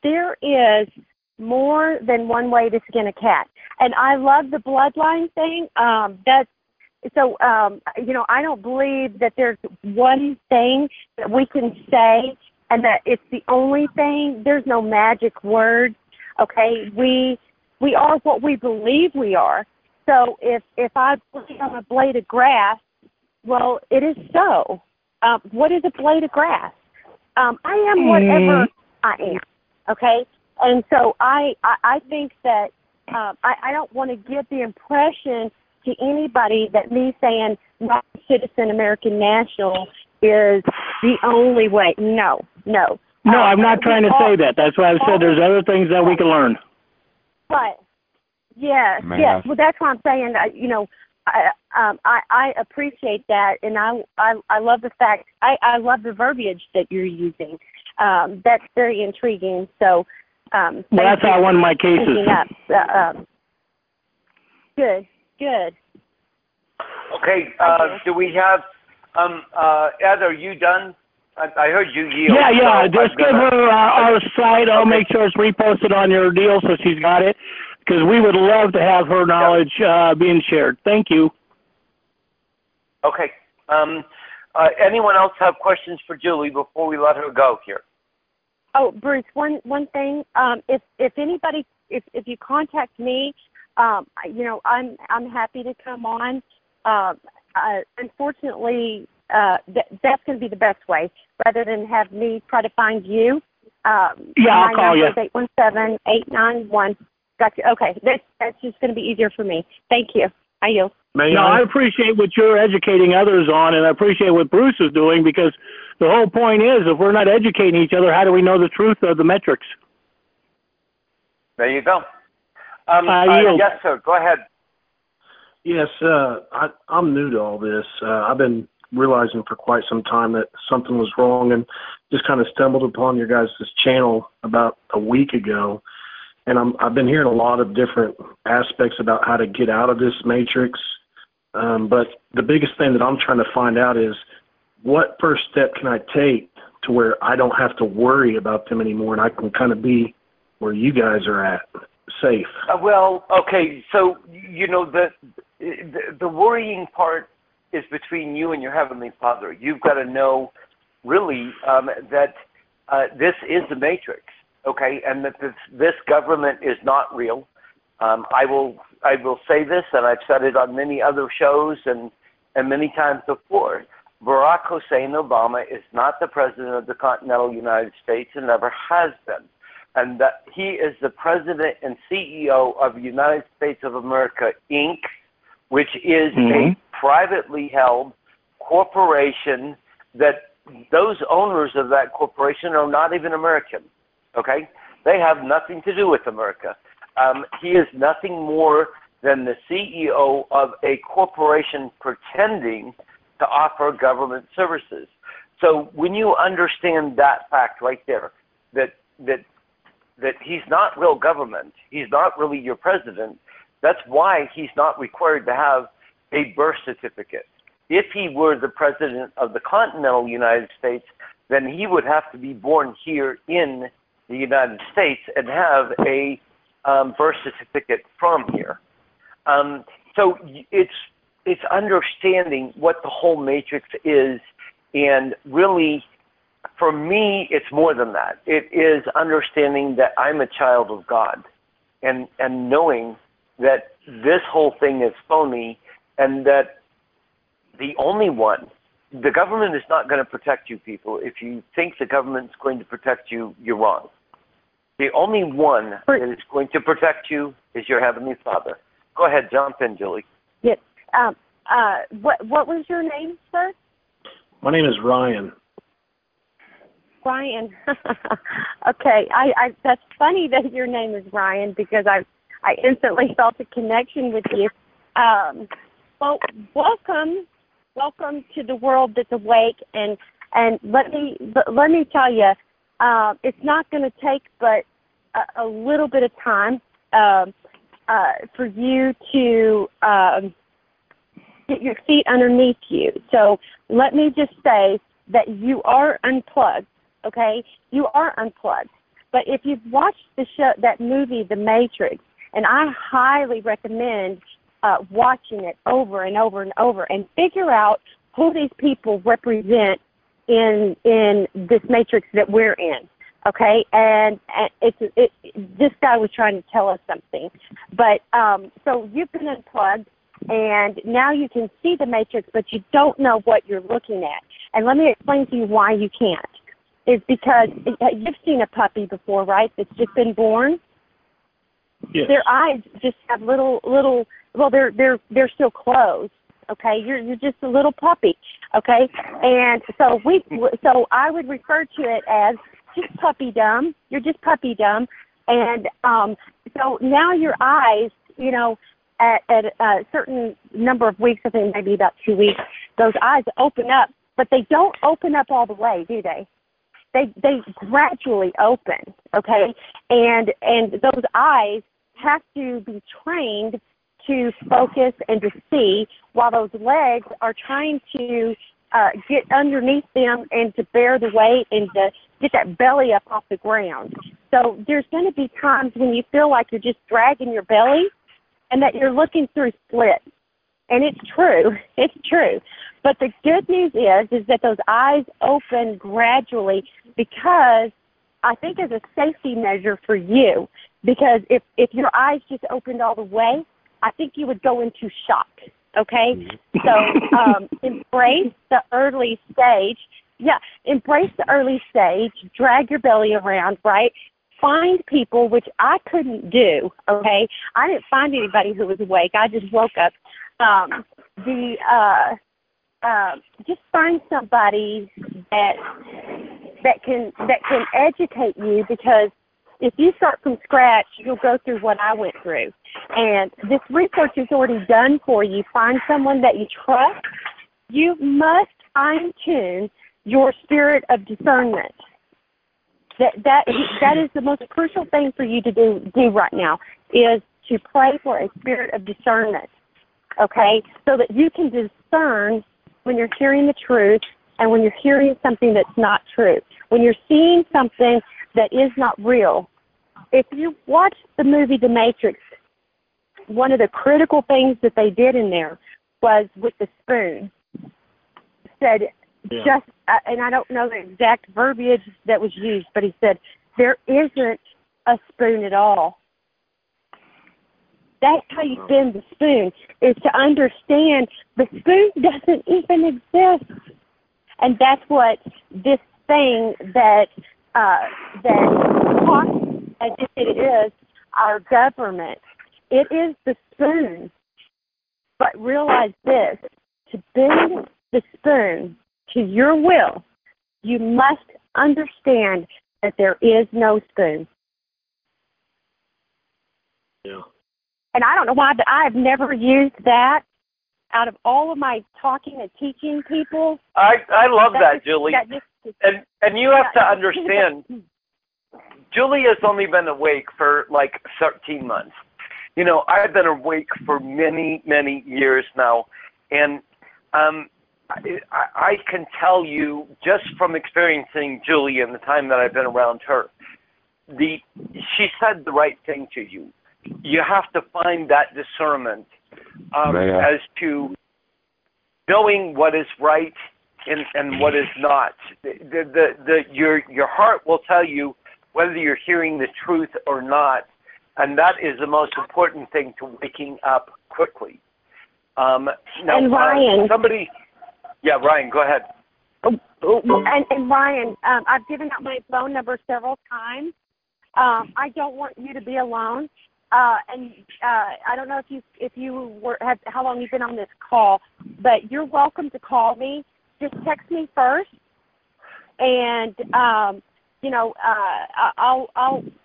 there is more than one way to skin a cat. And I love the bloodline thing. You know, I don't believe that there's one thing that we can say and that it's the only thing. There's no magic word, okay? We are what we believe we are. So if I believe I'm a blade of grass, well, it is so. What is a blade of grass? I am whatever I am, okay? And so I think that I don't want to give the impression to anybody that me saying not citizen American national is the only way. No. No, I'm not trying to say that. That's why I've said there's other things that we can learn. Right. Yes. Well, that's why I'm saying, I appreciate that, and I love the fact, I love the verbiage that you're using. That's very intriguing. So, well, that's how I won my cases. Good. Okay, do we have, Ed, are you done? I heard you yield. Yeah, so just give her our site. I'll make sure it's reposted on your deal so she's got it, because we would love to have her knowledge being shared. Thank you. Okay. Anyone else have questions for Julie before we let her go here? Oh, Bruce, one thing. If anybody, if you contact me, I'm happy to come on. Unfortunately, that's going to be the best way, rather than have me try to find you. I'll call you. 817-891. Gotcha. Okay, that's just going to be easier for me. Thank you. I yield. I appreciate what you're educating others on, and I appreciate what Bruce is doing, because the whole point is, if we're not educating each other, how do we know the truth of the metrics? There you go. Yes, sir. Go ahead. Yes, I'm new to all this. I've been realizing for quite some time that something was wrong, and just kind of stumbled upon your guys' channel about a week ago. And I've been hearing a lot of different aspects about how to get out of this matrix. But the biggest thing that I'm trying to find out is, what first step can I take to where I don't have to worry about them anymore, and I can kind of be where you guys are at, safe? Okay. So, the worrying part is between you and your Heavenly Father. You've got to know, really, that this is the matrix. Okay, and that this government is not real. I will say this, and I've said it on many other shows and many times before. Barack Hussein Obama is not the president of the continental United States and never has been. And that he is the president and CEO of United States of America, Inc., which is a privately held corporation that those owners of that corporation are not even American. Okay? They have nothing to do with America. He is nothing more than the CEO of a corporation pretending to offer government services. So when you understand that fact right there, that he's not real government, he's not really your president, that's why he's not required to have a birth certificate. If he were the president of the continental United States, then he would have to be born here in the United States and have a birth certificate from here. So it's understanding what the whole matrix is, and really, for me, it's more than that. It is understanding that I'm a child of God, and knowing that this whole thing is phony, and that the only one, the government is not going to protect you, people. If you think the government's going to protect you, you're wrong. The only one that is going to protect you is your Heavenly Father. Go ahead, jump in, Julie. Yes. What was your name, sir? My name is Ryan. Ryan. Okay. I that's funny that your name is Ryan, because I instantly felt a connection with you. Well, welcome to the world that's awake, and let me tell you, it's not going to take but a little bit of time for you to get your feet underneath you. So let me just say that you are unplugged, okay? You are unplugged. But if you've watched the show, that movie, The Matrix, and I highly recommend watching it over and over and over, and figure out who these people represent in this matrix that we're in, okay? And this guy was trying to tell us something. But so you've been unplugged, and now you can see the matrix, but you don't know what you're looking at. And let me explain to you why you can't. It's because you've seen a puppy before, right, that's just been born? Yes. Their eyes just have little well, they're still closed, okay? You're just a little puppy, okay? And so I would refer to it as just puppy dumb. You're just puppy dumb. And so now your eyes, you know, at a certain number of weeks, I think maybe about 2 weeks, those eyes open up, but they don't open up all the way, do they? They gradually open, okay? And those eyes have to be trained to focus and to see, while those legs are trying to get underneath them and to bear the weight and to get that belly up off the ground. So there's going to be times when you feel like you're just dragging your belly and that you're looking through slits. And it's true. But the good news is that those eyes open gradually, because I think as a safety measure for you, because if your eyes just opened all the way, I think you would go into shock, okay? So embrace the early stage. Yeah, embrace the early stage. Drag your belly around, right? Find people, which I couldn't do, okay? I didn't find anybody who was awake. I just woke up. Just find somebody that can educate you, because if you start from scratch, you'll go through what I went through. And this research is already done for you. Find someone that you trust. You must fine-tune your spirit of discernment. That is the most crucial thing for you to do right now, is to pray for a spirit of discernment, okay, so that you can discern when you're hearing the truth and when you're hearing something that's not true, when you're seeing something that is not real. If you watch the movie The Matrix, one of the critical things that they did in there was with the spoon. Said, yeah. And I don't know the exact verbiage that was used, but he said, there isn't a spoon at all. That's how you bend the spoon, is to understand the spoon doesn't even exist. And that's what this thing that talks as if it is our government. It is the spoon. But realize this, to bend the spoon to your will, you must understand that there is no spoon. Yeah. And I don't know why, but I have never used that out of all of my talking and teaching people. I love that, Julie. And you have to understand, Julie has only been awake for like 13 months. You know, I've been awake for many, many years now. And I can tell you just from experiencing Julie and the time that I've been around her, she said the right thing to you. You have to find that discernment as to knowing what is right and what is not. Your heart will tell you whether you're hearing the truth or not, and that is the most important thing to waking up quickly. Ryan, go ahead. And Ryan, I've given out my phone number several times. I don't want you to be alone. I don't know how long you've been on this call, but you're welcome to call me. Just text me first, and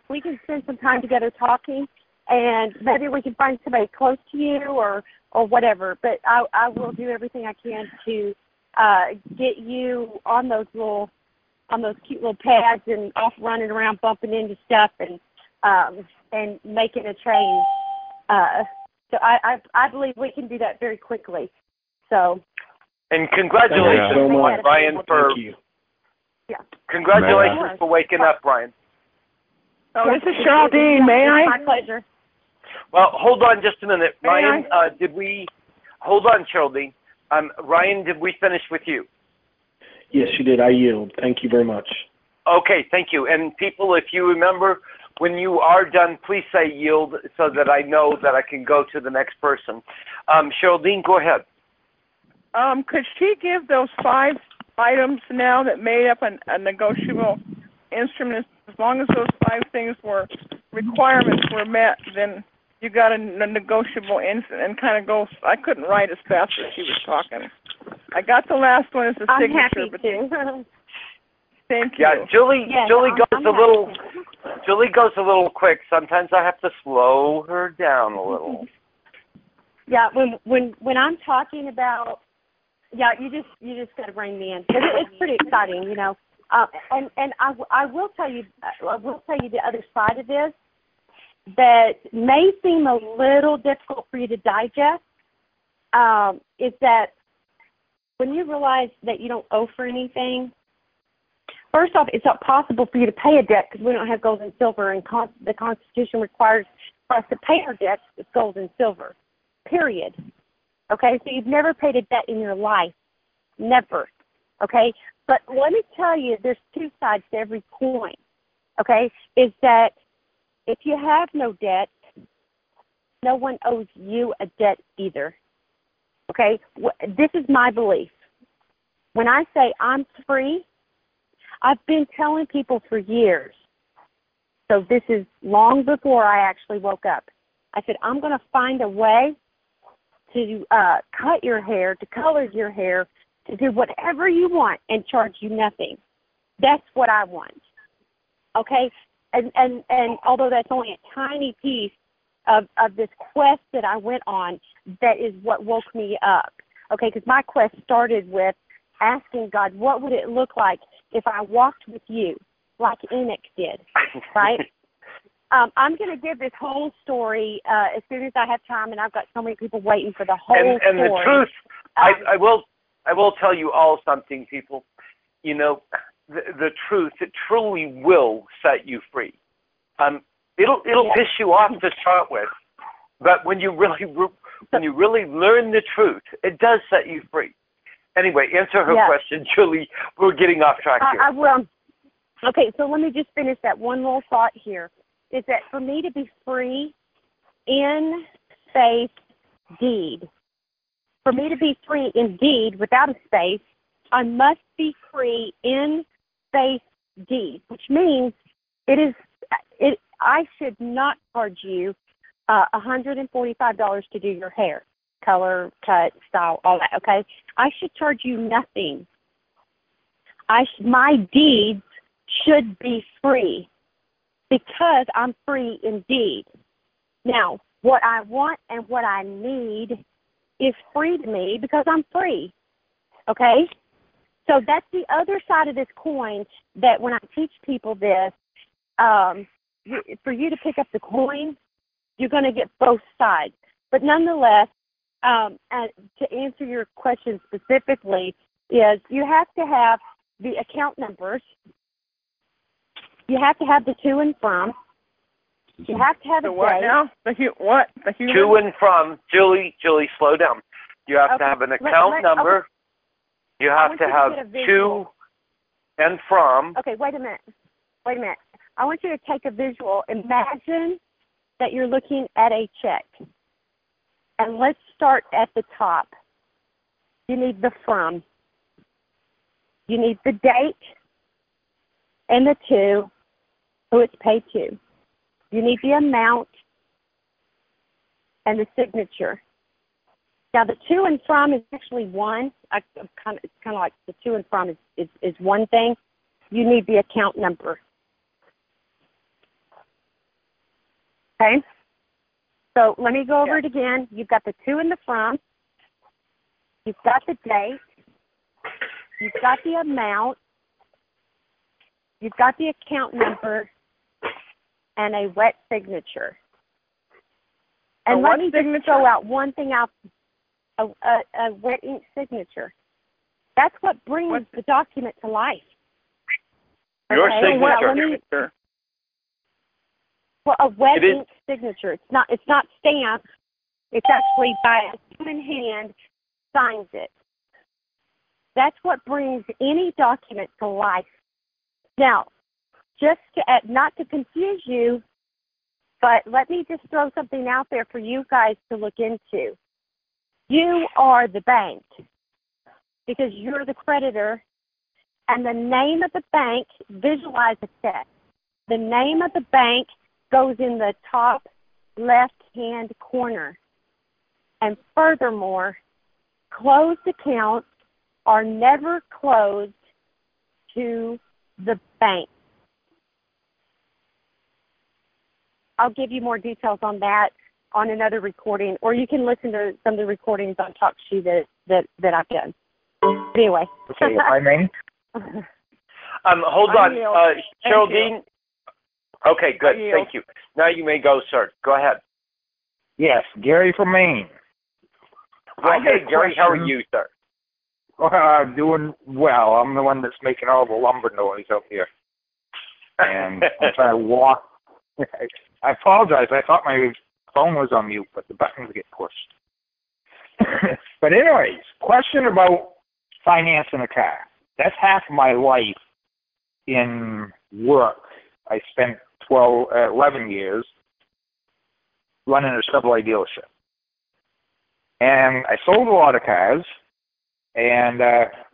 we can spend some time together talking, and maybe we can find somebody close to you or whatever. But I will do everything I can to get you on those cute little pads and off running around bumping into stuff and making a change. So I believe we can do that very quickly. So. And congratulations, Ryan, for waking up, Ryan. Oh, this is Charlene. May I? My pleasure. Well, hold on just a minute, Ryan. Hold on, Charlene. Ryan, did we finish with you? Yes, you did. I yield. Thank you very much. Okay, thank you. And people, if you remember, when you are done, please say yield so that I know that I can go to the next person. Charlene, go ahead. Could she give those 5 items now that made up a negotiable instrument? As long as those 5 things requirements were met, then you got a negotiable instrument and kind of go. I couldn't write as fast as she was talking. I got the last one as a signature. Thank you. Yeah, Julie goes a little quick. Sometimes I have to slow her down a little. Yeah, when I'm talking about, yeah, you just got to bring me in because it's pretty exciting, you know. And I will tell you the other side of this that may seem a little difficult for you to digest is that when you realize that you don't owe for anything, first off, it's not possible for you to pay a debt because we don't have gold and silver, and the Constitution requires for us to pay our debts with gold and silver. Period. Okay, so you've never paid a debt in your life. Never. Okay, but let me tell you, there's 2 sides to every coin. Okay, is that if you have no debt, no one owes you a debt either. Okay, this is my belief. When I say I'm free, I've been telling people for years. So this is long before I actually woke up. I said, I'm going to find a way to cut your hair, to color your hair, to do whatever you want and charge you nothing. That's what I want. Okay? And although that's only a tiny piece of this quest that I went on, that is what woke me up. Okay? Because my quest started with asking God, what would it look like if I walked with you like Enoch did, right? I'm going to give this whole story as soon as I have time, and I've got so many people waiting for the whole story. And the truth, I will tell you all something, people. You know, the truth, it truly will set you free. It'll piss you off to start with, but when you really learn the truth, it does set you free. Anyway, answer her question, Julie. We're getting off track here. I will. Okay, so let me just finish that one little thought here. Is that for me to be free in space deed? For me to be free indeed without a space, I must be free in space deed, which means I should not charge you $145 to do your hair, color, cut, style, all that. Okay, I should charge you nothing. My deeds should be free, because I'm free indeed. Now, what I want and what I need is free to me because I'm free, okay? So that's the other side of this coin that when I teach people this, for you to pick up the coin, you're going to get both sides. But nonetheless, to answer your question specifically, is you have to have the account numbers. You have to have the to and from. You have to have the what now? The human? To and from. Julie, slow down. You have to have an account number. Okay. You have to have to and from. Okay, wait a minute. I want you to take a visual. Imagine that you're looking at a check. And let's start at the top. You need the from. You need the date and the to, who it's paid to. You need the amount and the signature. Now, the to and from is actually one. It's kind of like the to and from is one thing. You need the account number. Okay? So let me go over it again. You've got the to and the from. You've got the date. You've got the amount. You've got the account number and a wet signature. And let me just throw out one thing out, a wet ink signature. That's what brings the document to life. Your signature. Well, a wet ink signature. It's not stamped. It's actually by a human hand signs it. That's what brings any document to life. Now, just to not to confuse you, but let me just throw something out there for you guys to look into. You are the bank because you're the creditor, and the name of the bank, visualize a check. The name of the bank goes in the top left-hand corner. And furthermore, closed accounts are never closed to the bank. I'll give you more details on that on another recording, or you can listen to some of the recordings on TalkShoe that I've done. Anyway. Okay, I mean. Hold on. Geraldine. Okay, good. Thank you. Now you may go, sir. Go ahead. Yes, Gary from Maine. Well, hey, Gary, how are you, sir? Doing well. I'm the one that's making all the lumber noise up here. And I'm trying to walk. I apologize. I thought my phone was on mute, but the buttons get pushed. But anyways, question about financing a car. That's half my life in work. I spent 11 years running a Chevrolet dealership. And I sold a lot of cars, and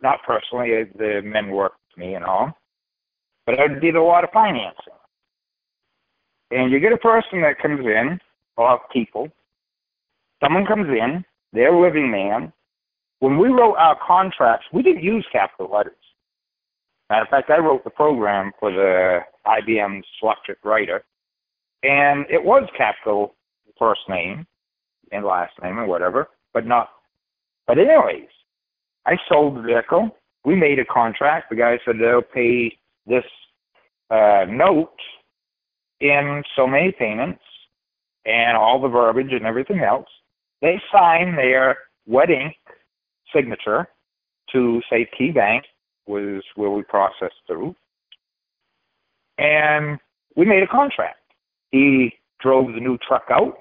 not personally, the men worked for me and all, but I did a lot of financing. And you get a person that comes in, or people, someone comes in, they're a living man. When we wrote our contracts, we didn't use capital letters. Matter of fact, I wrote the program for the IBM's electric writer, and it was capital first name and last name and whatever, but not. But anyways, I sold the vehicle. We made a contract. The guy said they'll pay this note in so many payments and all the verbiage and everything else. They sign their wet ink signature to, say, Key Bank, was where we processed through. And we made a contract. He drove the new truck out.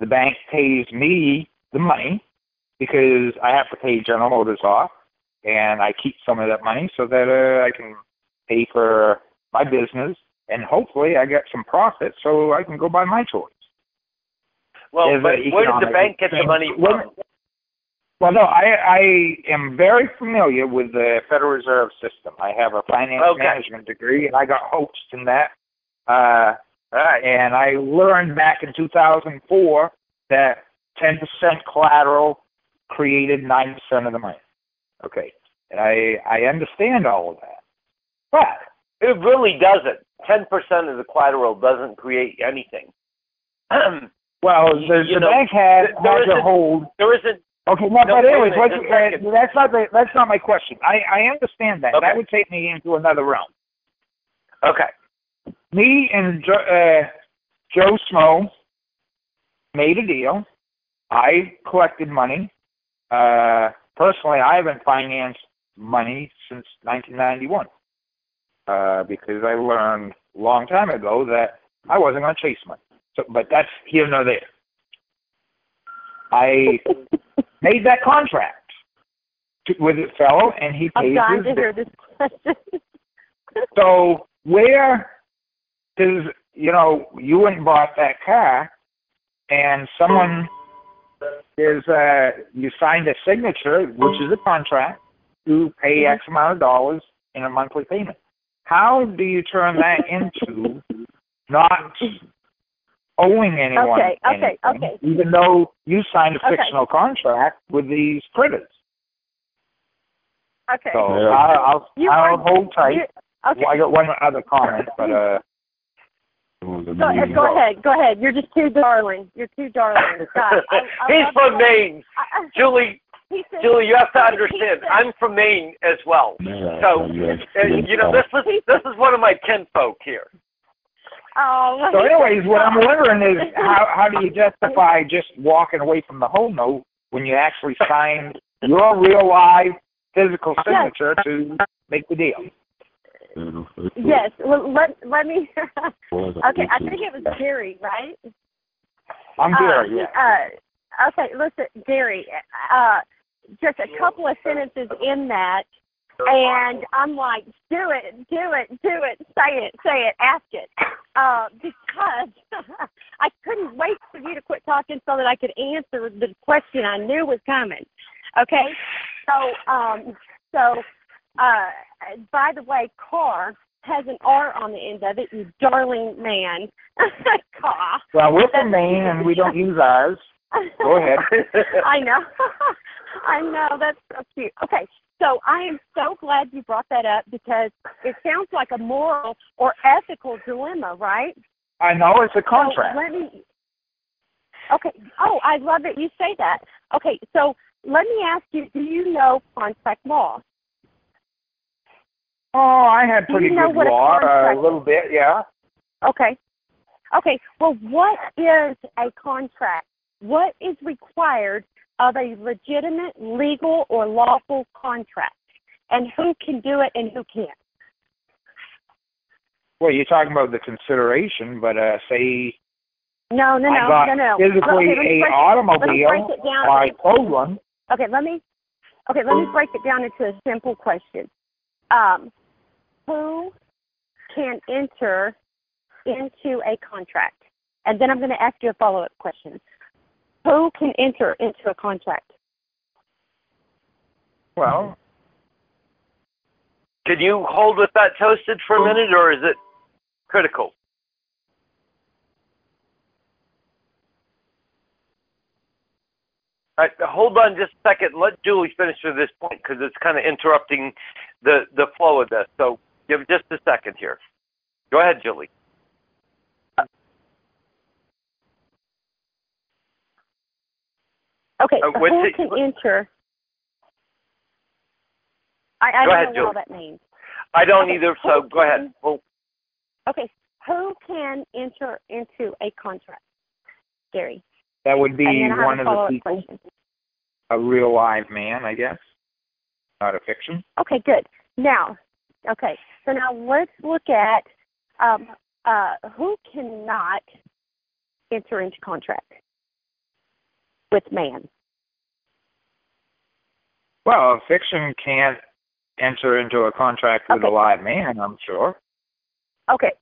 The bank pays me the money because I have to pay General Motors off, and I keep some of that money so that I can pay for my business, and hopefully I get some profit so I can go buy my toys. Well, but where did the bank get the money from? Well, no, I am very familiar with the Federal Reserve System. I have a finance management degree, and I got hoaxed in that. And I learned back in 2004 that 10% collateral created 9% of the money. Okay. And I understand all of that. But it really doesn't. 10% of the collateral doesn't create anything. Well, the bank had a hold. There isn't. Okay, no, but anyways, that's not my question. I understand that. Okay. That would take me into another realm. Okay. Me and Joe Smo made a deal. I collected money. Personally, I haven't financed money since 1991 because I learned a long time ago that I wasn't going to chase money. So, but that's here nor there. I made that contract with a fellow, and he paid his bill. Hear this question. So where does, you went and bought that car, and someone is, you signed a signature, which is a contract, to pay X amount of dollars in a monthly payment. How do you turn that into not owing anyone anything, even though you signed a fictional contract with these critters? Okay. So I'll hold tight. I got one other comment, but... Go ahead. You're just too darling. God, he's from Maine. Julie, Julie, you have to understand, I'm from Maine as well. So, this is one of my kinfolk here. Oh, so anyways, what I'm wondering is how do you justify just walking away from the whole note when you actually signed your real live physical signature to make the deal? Yes. Well, let me. Okay, I think it was Gary, right? I'm Gary. Yeah. Okay, listen, Gary. Just a couple of sentences in that, and I'm like, do it, say it, ask it, because I couldn't wait for you to quit talking so that I could answer the question I knew was coming. Okay. So. By the way, car has an R on the end of it, you darling man. Car. Well, we're from Maine and we don't use ours. Go ahead. I know. I know. That's so cute. Okay. So I am so glad you brought that up because it sounds like a moral or ethical dilemma, right? I know. It's a contract. So okay. Oh, I love that you say that. Okay. So let me ask you, do you know contract law? Oh, I had pretty good law, a little bit, yeah. Okay. Well, what is a contract? What is required of a legitimate, legal, or lawful contract? And who can do it and who can't? Well, you're talking about the consideration, but say... No. Physically an automobile, I own one. Okay, let me break it down into a simple question. Who can enter into a contract? And then I'm going to ask you a follow-up question. Who can enter into a contract? Well, can you hold with that toasted for a minute, or is it critical? All right, hold on just a second. Let Julie finish with this point because it's kind of interrupting the flow of this. So give just a second here. Go ahead, Julie. Okay, who can enter? I don't know what that means. I don't either, so go ahead. Okay, who can enter into a contract, Gary? That would be one of the people, a real live man, I guess, not a fiction. Okay, good. Now let's look at who cannot enter into contract with man. Well, fiction can't enter into a contract with a live man, I'm sure. Okay,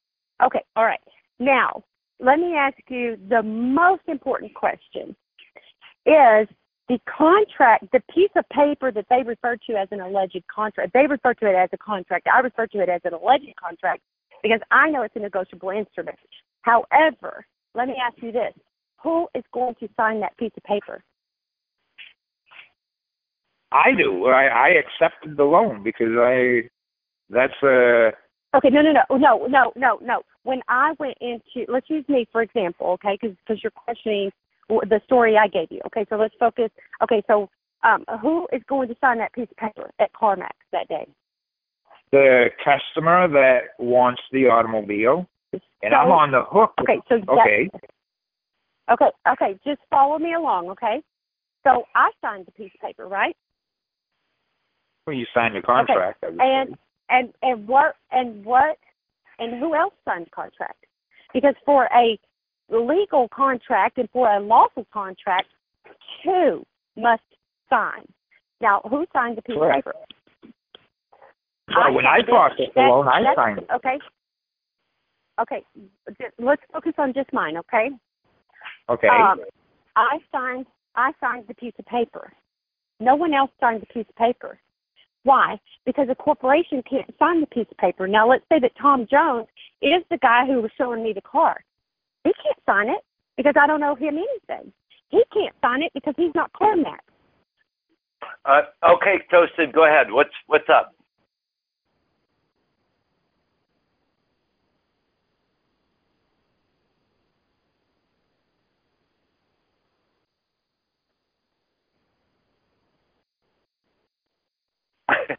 all right. Now, let me ask you the most important question. Is the contract, the piece of paper that they refer to as an alleged contract, they refer to it as a contract, I refer to it as an alleged contract because I know it's a negotiable instrument. However, let me ask you this. Who is going to sign that piece of paper? I do. I accepted the loan because that's a... Okay, no. when I went into, let's use me for example, okay, because you're questioning the story I gave you. Okay, so let's focus. Okay, so who is going to sign that piece of paper at CarMax that day? The customer that wants the automobile, and so, I'm on the hook. Okay, so okay. Okay, just follow me along, okay? So I signed the piece of paper, right? Well, you signed the contract. Okay. And who else signed the contract? Because for a legal contract and for a lawful contract, two must sign. Now, who signed the piece of paper? Well, when I processed the loan, I signed it. Okay. Okay, let's focus on just mine, okay? Okay. I signed the piece of paper. No one else signed the piece of paper. Why? Because a corporation can't sign the piece of paper. Now, let's say that Tom Jones is the guy who was showing me the car. He can't sign it because I don't owe him anything. He can't sign it because he's not CarMax. Okay, Toasted, go ahead. What's up?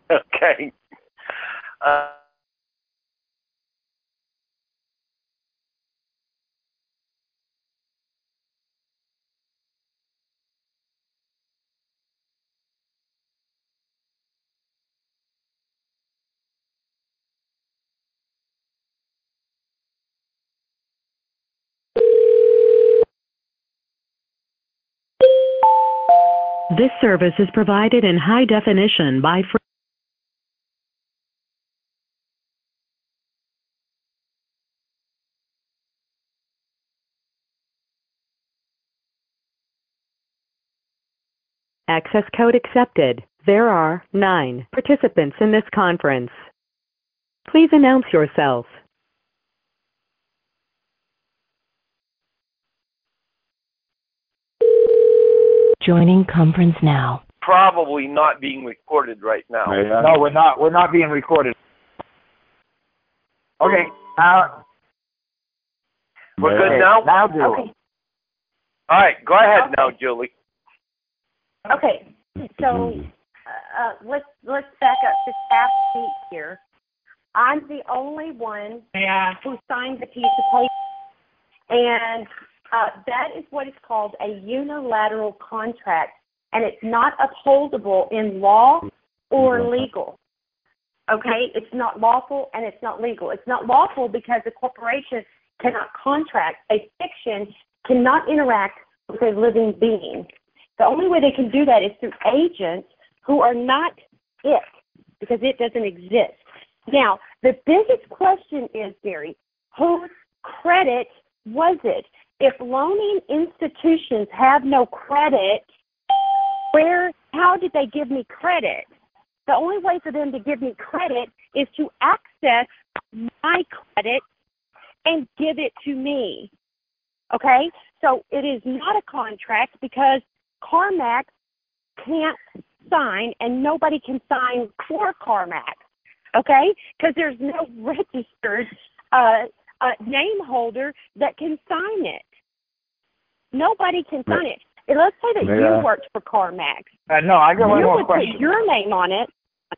Okay. This service is provided in high definition by Access code accepted. There are 9 participants in this conference. Please announce yourself. Joining conference now. Probably not being recorded right now. Yeah. No, we're not. We're not being recorded. Okay. We're good now? Now do. Okay. All right. Go ahead now, Julie. Okay, so let's back up this half sheet here. I'm the only one who signed the piece of paper, and that is what is called a unilateral contract, and it's not upholdable in law or legal. Okay, it's not lawful and it's not legal. It's not lawful because a corporation cannot contract. A fiction cannot interact with a living being. The only way they can do that is through agents who are not it, because it doesn't exist. Now, the biggest question is, Gary, whose credit was it? If loaning institutions have no credit, how did they give me credit? The only way for them to give me credit is to access my credit and give it to me, okay? So it is not a contract because CarMax can't sign, and nobody can sign for CarMax, okay? Because there's no registered name holder that can sign it. Nobody can sign it. And let's say that you worked for CarMax. No, I got one more question. You would put your name on it.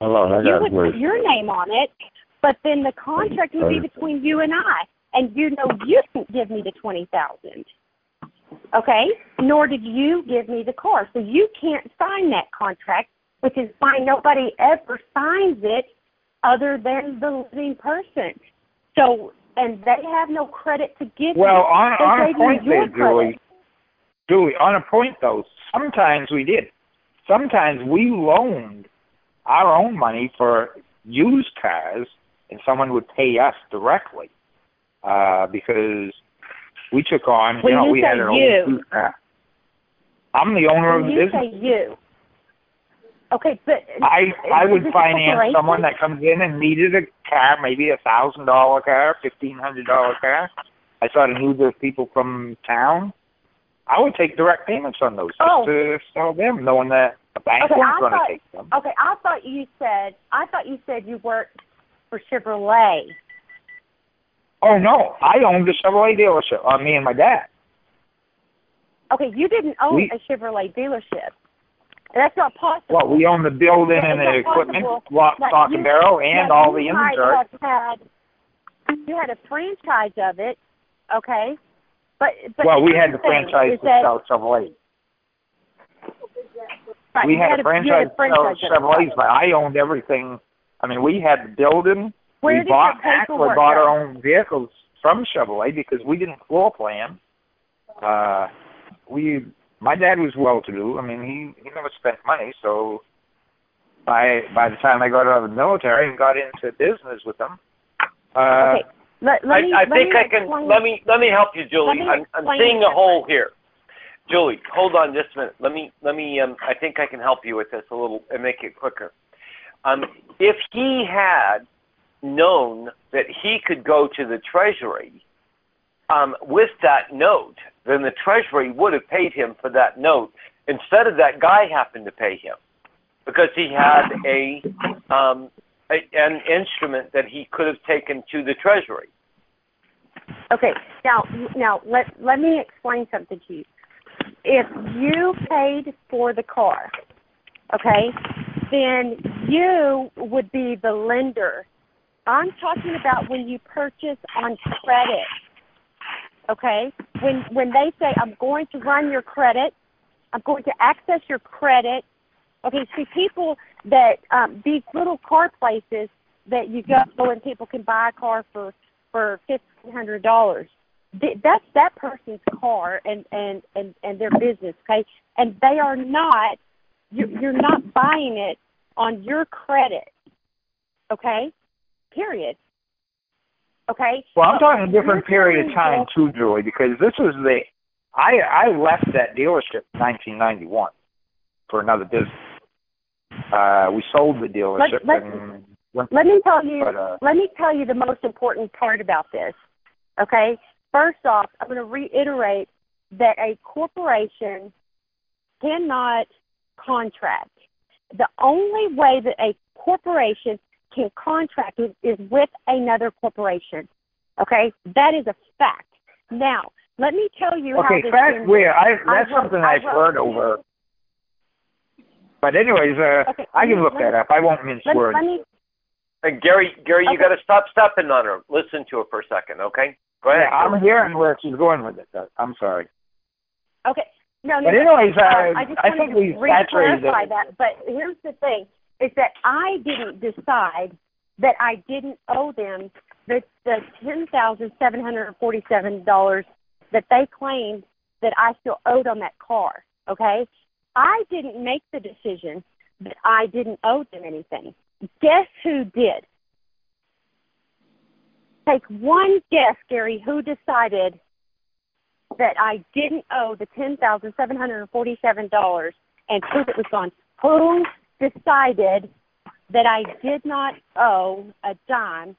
Put your name on it, but then the contract would be between you and I, and you know you didn't give me the $20,000. Okay, nor did you give me the car. So you can't sign that contract, which is why nobody ever signs it other than the living person. So, and they have no credit to give you. Well, on a point there, Julie, on a point though, sometimes we did. Sometimes we loaned our own money for used cars, and someone would pay us directly because we took on, we had our own. I'm the owner of the business. Okay, but I would finance someone that comes in and needed a car, maybe $1,000 car, $1,500 car. I sort of knew those people from town. I would take direct payments on those to sell them, knowing that a bank was going to take them. Okay, I thought you said you worked for Chevrolet. Oh, no. I owned a Chevrolet dealership, me and my dad. Okay, you didn't own a Chevrolet dealership. That's not possible. Well, we own the building and the equipment, stock and barrel, and all the inventory. You had a franchise of it, okay? But well, we had the franchise to sell Chevrolets. Right, we had a franchise to sell Chevrolets, but I owned everything. I mean, we had the building. We bought our own vehicles from Chevrolet because we didn't floor plan. My dad was well-to-do. I mean, he never spent money, so by the time I got out of the military and got into business with them, okay. Let me help you, Julie. I'm seeing a hole here. Julie, hold on just a minute. Let me I think I can help you with this a little and make it quicker. If he had known that he could go to the Treasury with that note, then the Treasury would have paid him for that note. Instead of that guy happened to pay him because he had an instrument that he could have taken to the Treasury. Okay. Now let me explain something to you. If you paid for the car, okay, then you would be the lender. I'm talking about when you purchase on credit. Okay, when they say, I'm going to run your credit, I'm going to access your credit. Okay, see, people that, these little car places that you go and people can buy a car for $1,500. That's that person's car and their business, okay? And they are not, you're not buying it on your credit, okay? Period. Okay. Well, I'm talking a different period of time too, Julie, because this was I left that dealership in 1991 for another business. We sold the dealership. Let me tell you the most important part about this. Okay. First off, I'm going to reiterate that a corporation cannot contract. The only way that a corporation can contract is with another corporation. Okay? That is a fact. Now, let me tell you how this... Okay, fact where? That's something I've heard over. But anyways, I can look that up. I won't mince words. Gary, you got to stop stepping on her. Listen to her for a second, okay? Go ahead. Yeah, I'm hearing where she's going with it. I'm sorry. Okay. No. But anyways, I think we've saturated that. But here's the thing. Is that I didn't decide that I didn't owe them the $10,747 that they claimed that I still owed on that car, okay? I didn't make the decision that I didn't owe them anything. Guess who did? Take one guess, Gary, who decided that I didn't owe the $10,747 and proof it was gone. Who decided that I did not owe a dime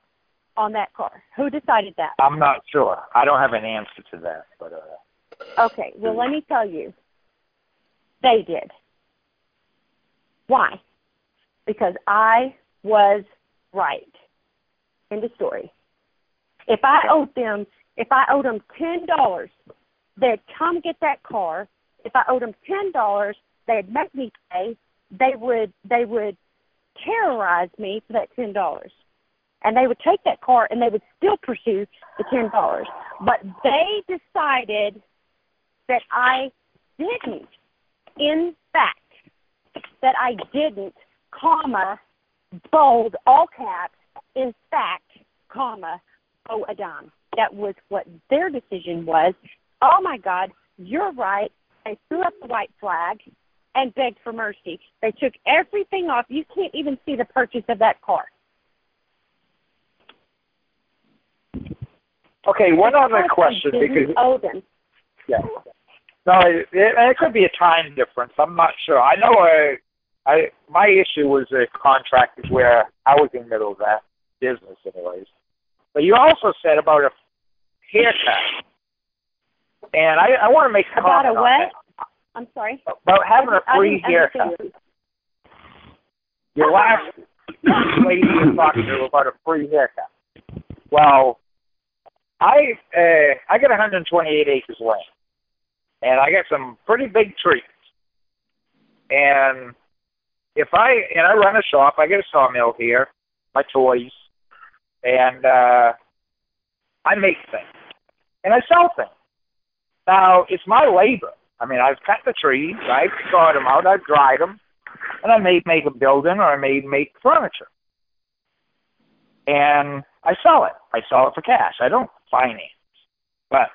on that car? Who decided that? I'm not sure. I don't have an answer to that. But okay, well, let me tell you. They did. Why? Because I was right. End of story. If I owed them $10, they'd come get that car. If I owed them $10, they'd make me pay. They would terrorize me for that $10. And they would take that car and they would still pursue the $10. But they decided that I didn't. In fact, that I didn't, comma, bold, all caps, in fact, comma, owe a dime. That was what their decision was. Oh, my God, you're right. They threw up the white flag and begged for mercy. They took everything off. You can't even see the purchase of that car. Okay, one other question. Because owe them. Yeah. No, it could be a time difference. I'm not sure. I know my issue was a contract is where I was in the middle of that business anyways. But you also said about a haircut. And I want to make a comment about a what? I'm sorry? About having a free haircut. Your last lady was talking to about a free haircut. Well, I got 128 acres of land, and I got some pretty big trees. And I run a shop, I got a sawmill here, my toys, and I make things and I sell things. Now it's my labor. I mean, I've cut the trees, I've sawed them out, I've dried them, and I may make a building or I may make furniture. And I sell it. I sell it for cash. I don't finance. But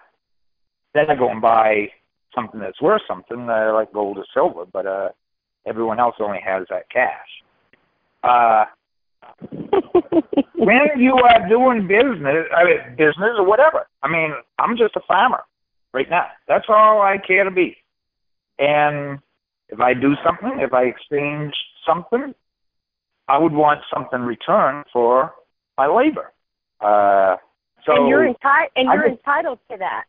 then I go and buy something that's worth something, like gold or silver, but everyone else only has that cash. When you are doing business or whatever, I mean, I'm just a farmer right now. That's all I care to be. And if I do something, if I exchange something, I would want something returned for my labor. Entitled to that.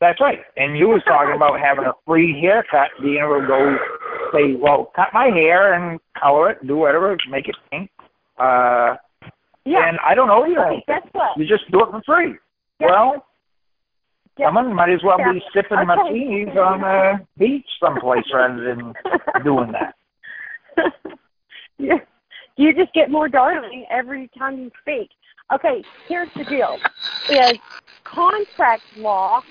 That's right. And you was talking about having a free haircut, being able to go say, well, cut my hair and color it, do whatever, make it pink. Yeah. And I don't owe you anything. Guess what? You just do it for free. Guess well, someone might as well be sipping martinis on a beach someplace rather than doing that. Yeah. You just get more darling every time you speak. Okay, here's the deal. Is contract law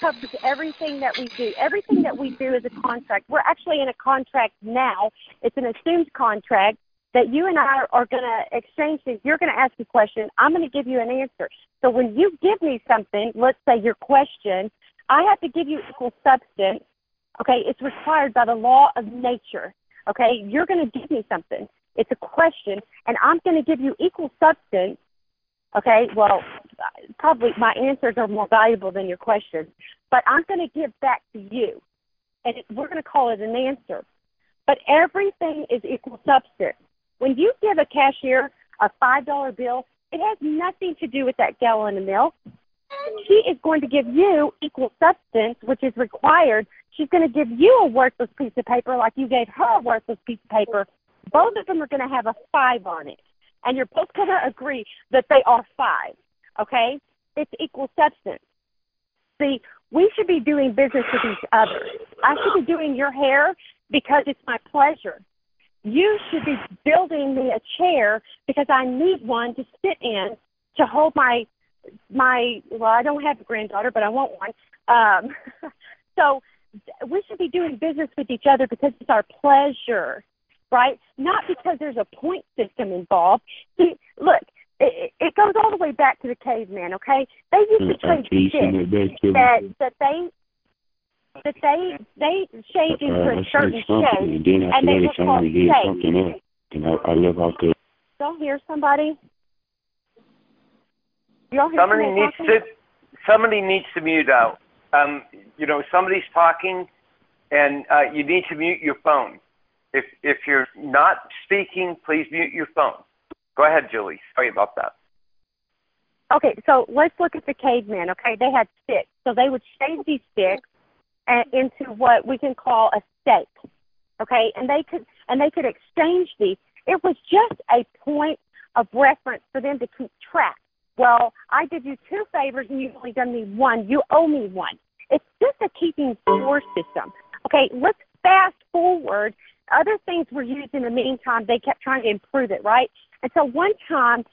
covers everything that we do. Everything that we do is a contract. We're actually in a contract now. It's an assumed contract that you and I are going to exchange things. You're going to ask a question. I'm going to give you an answer. So when you give me something, let's say your question, I have to give you equal substance. Okay, it's required by the law of nature. Okay, you're going to give me something. It's a question, and I'm going to give you equal substance. Okay, well, probably my answers are more valuable than your questions, but I'm going to give back to you, and we're going to call it an answer. But everything is equal substance. When you give a cashier a $5 bill, it has nothing to do with that gallon of milk. She is going to give you equal substance, which is required. She's going to give you a worthless piece of paper like you gave her a worthless piece of paper. Both of them are going to have a 5 on it, and you're both going to agree that they are 5, okay? It's equal substance. See, we should be doing business with each other. I should be doing your hair because it's my pleasure. You should be building me a chair because I need one to sit in to hold my well, I don't have a granddaughter, but I want one. So we should be doing business with each other because it's our pleasure, right? Not because there's a point system involved. See, look, it goes all the way back to the caveman, okay? They used to trade fish that they shaved into a certain shape, and they were called shapes. And I live out there. Don't hear somebody? Somebody needs to mute out. Somebody's talking, and you need to mute your phone. If you're not speaking, please mute your phone. Go ahead, Julie. Sorry about that. Okay, so let's look at the cavemen, okay? They had sticks. So they would shave these sticks into what we can call a stake, okay? And they could exchange these. It was just a point of reference for them to keep track. Well, I did you 2 favors, and you've only done me 1. You owe me 1. It's just a keeping score system. Okay, let's fast forward. Other things were used in the meantime. They kept trying to improve it, right? And so one time,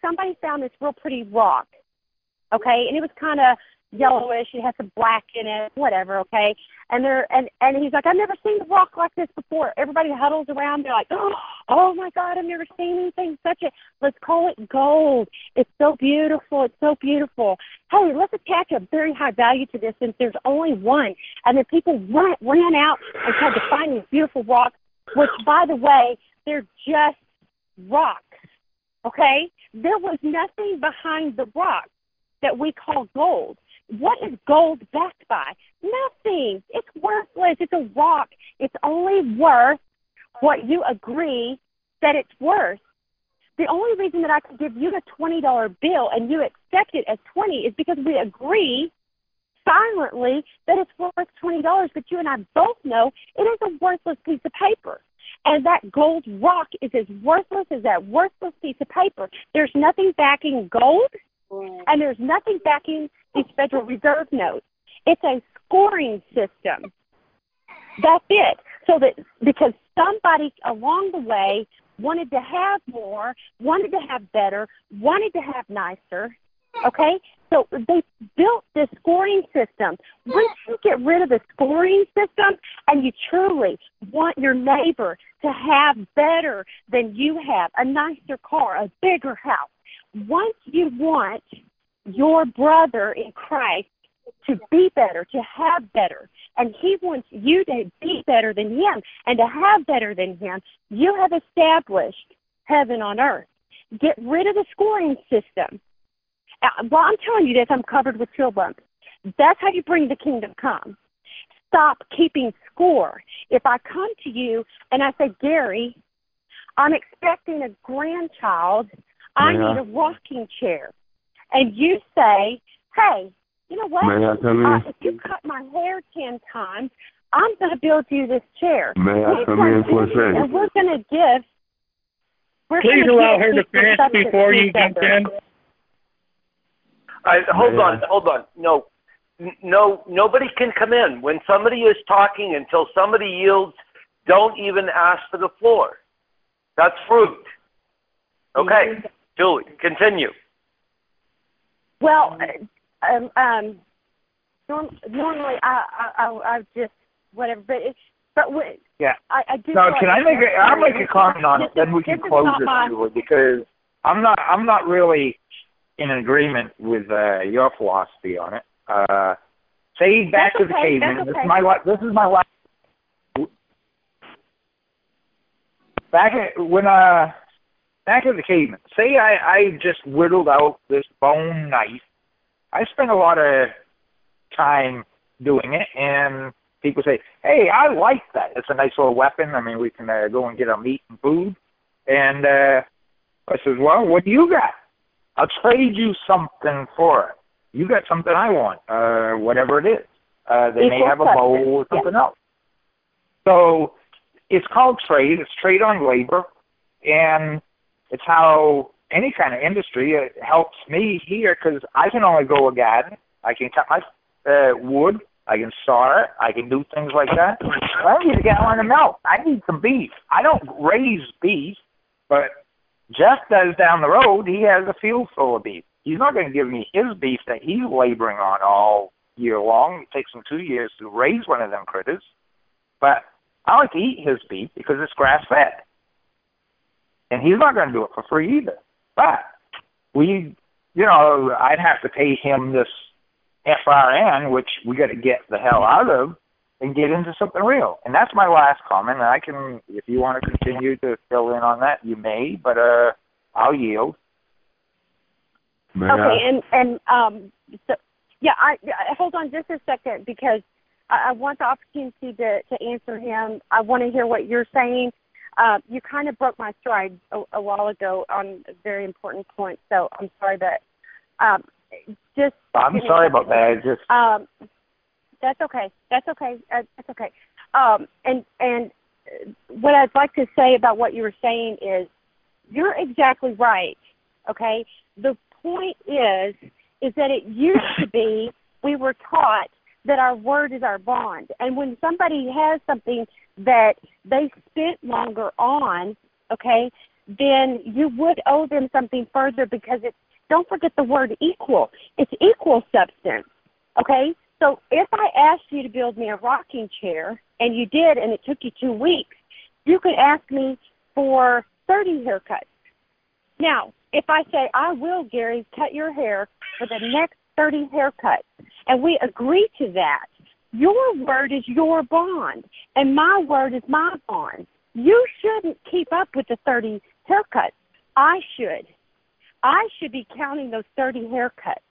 somebody found this real pretty rock, okay? And it was kind of yellowish. It had some black in it, whatever, okay? And he's like, I've never seen a rock like this before. Everybody huddles around. They're like, oh, my God, I've never seen anything such a – let's call it gold. It's so beautiful. It's so beautiful. Hey, let's attach a very high value to this since there's only one. And then people ran out and tried to find these beautiful rocks, which, by the way, they're just rocks, okay? There was nothing behind the rock that we call gold. What is gold backed by? Nothing. It's worthless. It's a rock. It's only worth what you agree that it's worth. The only reason that I could give you a $20 bill and you accept it as $20 is because we agree silently that it's worth $20, but you and I both know it is a worthless piece of paper. And that gold rock is as worthless as that worthless piece of paper. There's nothing backing gold. And there's nothing backing these Federal Reserve notes. It's a scoring system. That's it. So that because somebody along the way wanted to have more, wanted to have better, wanted to have nicer, okay? So they built this scoring system. Once you get rid of the scoring system and you truly want your neighbor to have better than you have, a nicer car, a bigger house, once you want your brother in Christ to be better, to have better, and he wants you to be better than him and to have better than him, you have established heaven on earth. Get rid of the scoring system. Well, I'm telling you this, I'm covered with chill bumps. That's how you bring the kingdom come. Stop keeping score. If I come to you and I say, Gary, I'm expecting a grandchild, I need a rocking chair, and you say, hey, you know what? If you cut my hair 10 times, I'm going to build you this chair. May I come in for a second? And we're going to give. Please allow her to finish before you jump in. Hold on. No, nobody can come in. When somebody is talking until somebody yields, don't even ask for the floor. That's rude. Okay, Julie, continue. Well, normally I just whatever, I do. No, can I make a comment on it, then we can close this, Julie, because I'm not really in agreement with your philosophy on it. Say back to the caveman. This is my life. Back to the caveman. Say I just whittled out this bone knife. I spent a lot of time doing it, and people say, hey, I like that. It's a nice little weapon. I mean, we can go and get our meat and food. And I says, well, what do you got? I'll trade you something for it. You got something I want, whatever it is. They may have a bowl or something else. So it's called trade. It's trade on labor, and it's how any kind of industry, it helps me here because I can only grow a garden. I can cut my wood. I can saw it. I can do things like that. I don't need a gallon of milk. I need some beef. I don't raise beef, but Jeff does down the road. He has a field full of beef. He's not going to give me his beef that he's laboring on all year long. It takes him 2 years to raise one of them critters. But I like to eat his beef because it's grass-fed. And he's not going to do it for free either. But I'd have to pay him this FRN, which we got to get the hell out of and get into something real. And that's my last comment. And I can, if you want to continue to fill in on that, you may, but I'll yield. I hold on just a second because I want the opportunity to answer him. I want to hear what you're saying. You kind of broke my stride a while ago on a very important point, so I'm sorry that I'm sorry about that. That's okay. That's okay. And what I'd like to say about what you were saying is you're exactly right, okay? The point is that it used to be we were taught that our word is our bond. And when somebody has something that they spent longer on, okay, then you would owe them something further because it's, don't forget the word equal. It's equal substance, okay? So if I asked you to build me a rocking chair, and you did, and it took you 2 weeks, you could ask me for 30 haircuts. Now, if I say, I will, Gary, cut your hair for the next 30 haircuts, and we agree to that, your word is your bond, and my word is my bond. You shouldn't keep up with the 30 haircuts. I should. I should be counting those 30 haircuts,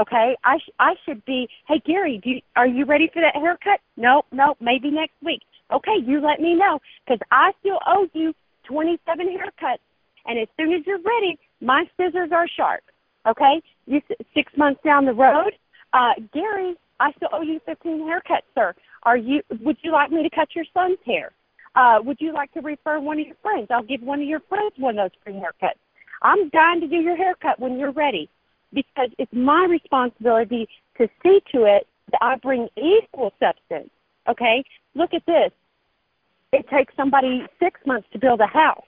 okay? I should be, hey, Gary, are you ready for that haircut? No, maybe next week. Okay, you let me know because I still owe you 27 haircuts, and as soon as you're ready, my scissors are sharp, okay? 6 months down the road, Gary, I still owe you 15 haircuts, sir. Would you like me to cut your son's hair? Would you like to refer one of your friends? I'll give one of your friends one of those free haircuts. I'm dying to do your haircut when you're ready. because it's my responsibility to see to it that I bring equal substance, okay? Look at this. It takes somebody 6 months to build a house,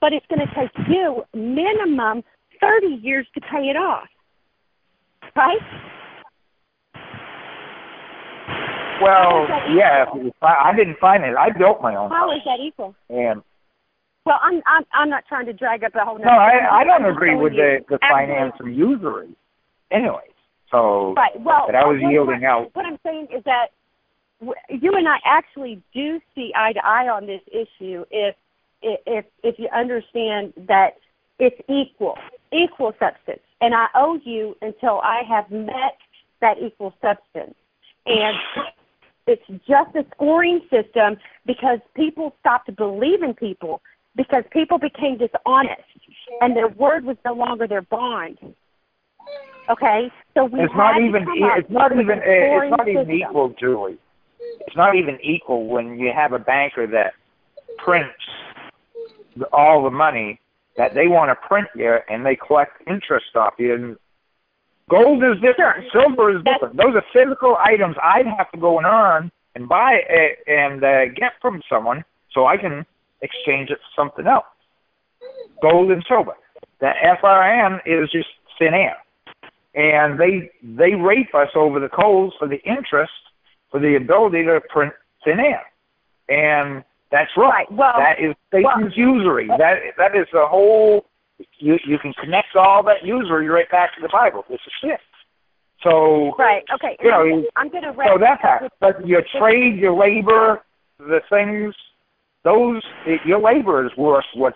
but it's going to take you minimum 30 years to pay it off, right? Well, yeah, I didn't finance it. I built my own house. How is that equal? And well, I'm not trying to drag up the whole. No, I don't agree with the finance or usury. Anyway, so right. Well, but I was yielding out. What I'm saying is that you and I actually do see eye to eye on this issue if you understand that it's equal substance, and I owe you until I have met that equal substance, and. It's just a scoring system because people stopped believing people because people became dishonest and their word was no longer their bond. Okay, so it's not even equal, Julie. It's not even equal when you have a banker that prints all the money that they want to print you and they collect interest off you. And gold is different. Sure. Silver is different. Those are physical items I'd have to go and earn and buy and get from someone so I can exchange it for something else. Gold and silver. The FRN is just thin air. And they rape us over the coals for the interest, for the ability to print thin air. And that's right. Well, that is Satan's usury. That is the whole... You can connect all that usury right back to the Bible. It's a shift. So right, okay. You know, I'm going to so that's how. But your trade, your labor, the things, those your labor is worth what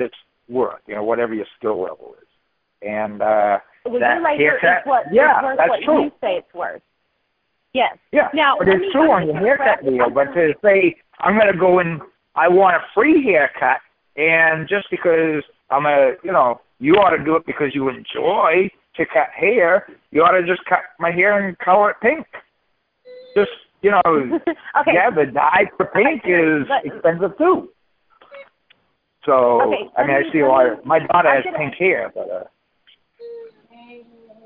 it's worth. You know, whatever your skill level is. And that haircut, yeah, that's what true. You say it's worth. Yes. Yeah. Now, but it's true on your haircut deal. But to say I'm going to go in, I want a free haircut, and just because. You ought to do it because you enjoy to cut hair. You ought to just cut my hair and color it pink. Just, okay. Yeah, the dye for pink is expensive too. So, okay. I see a lot of, my daughter has pink hair. But,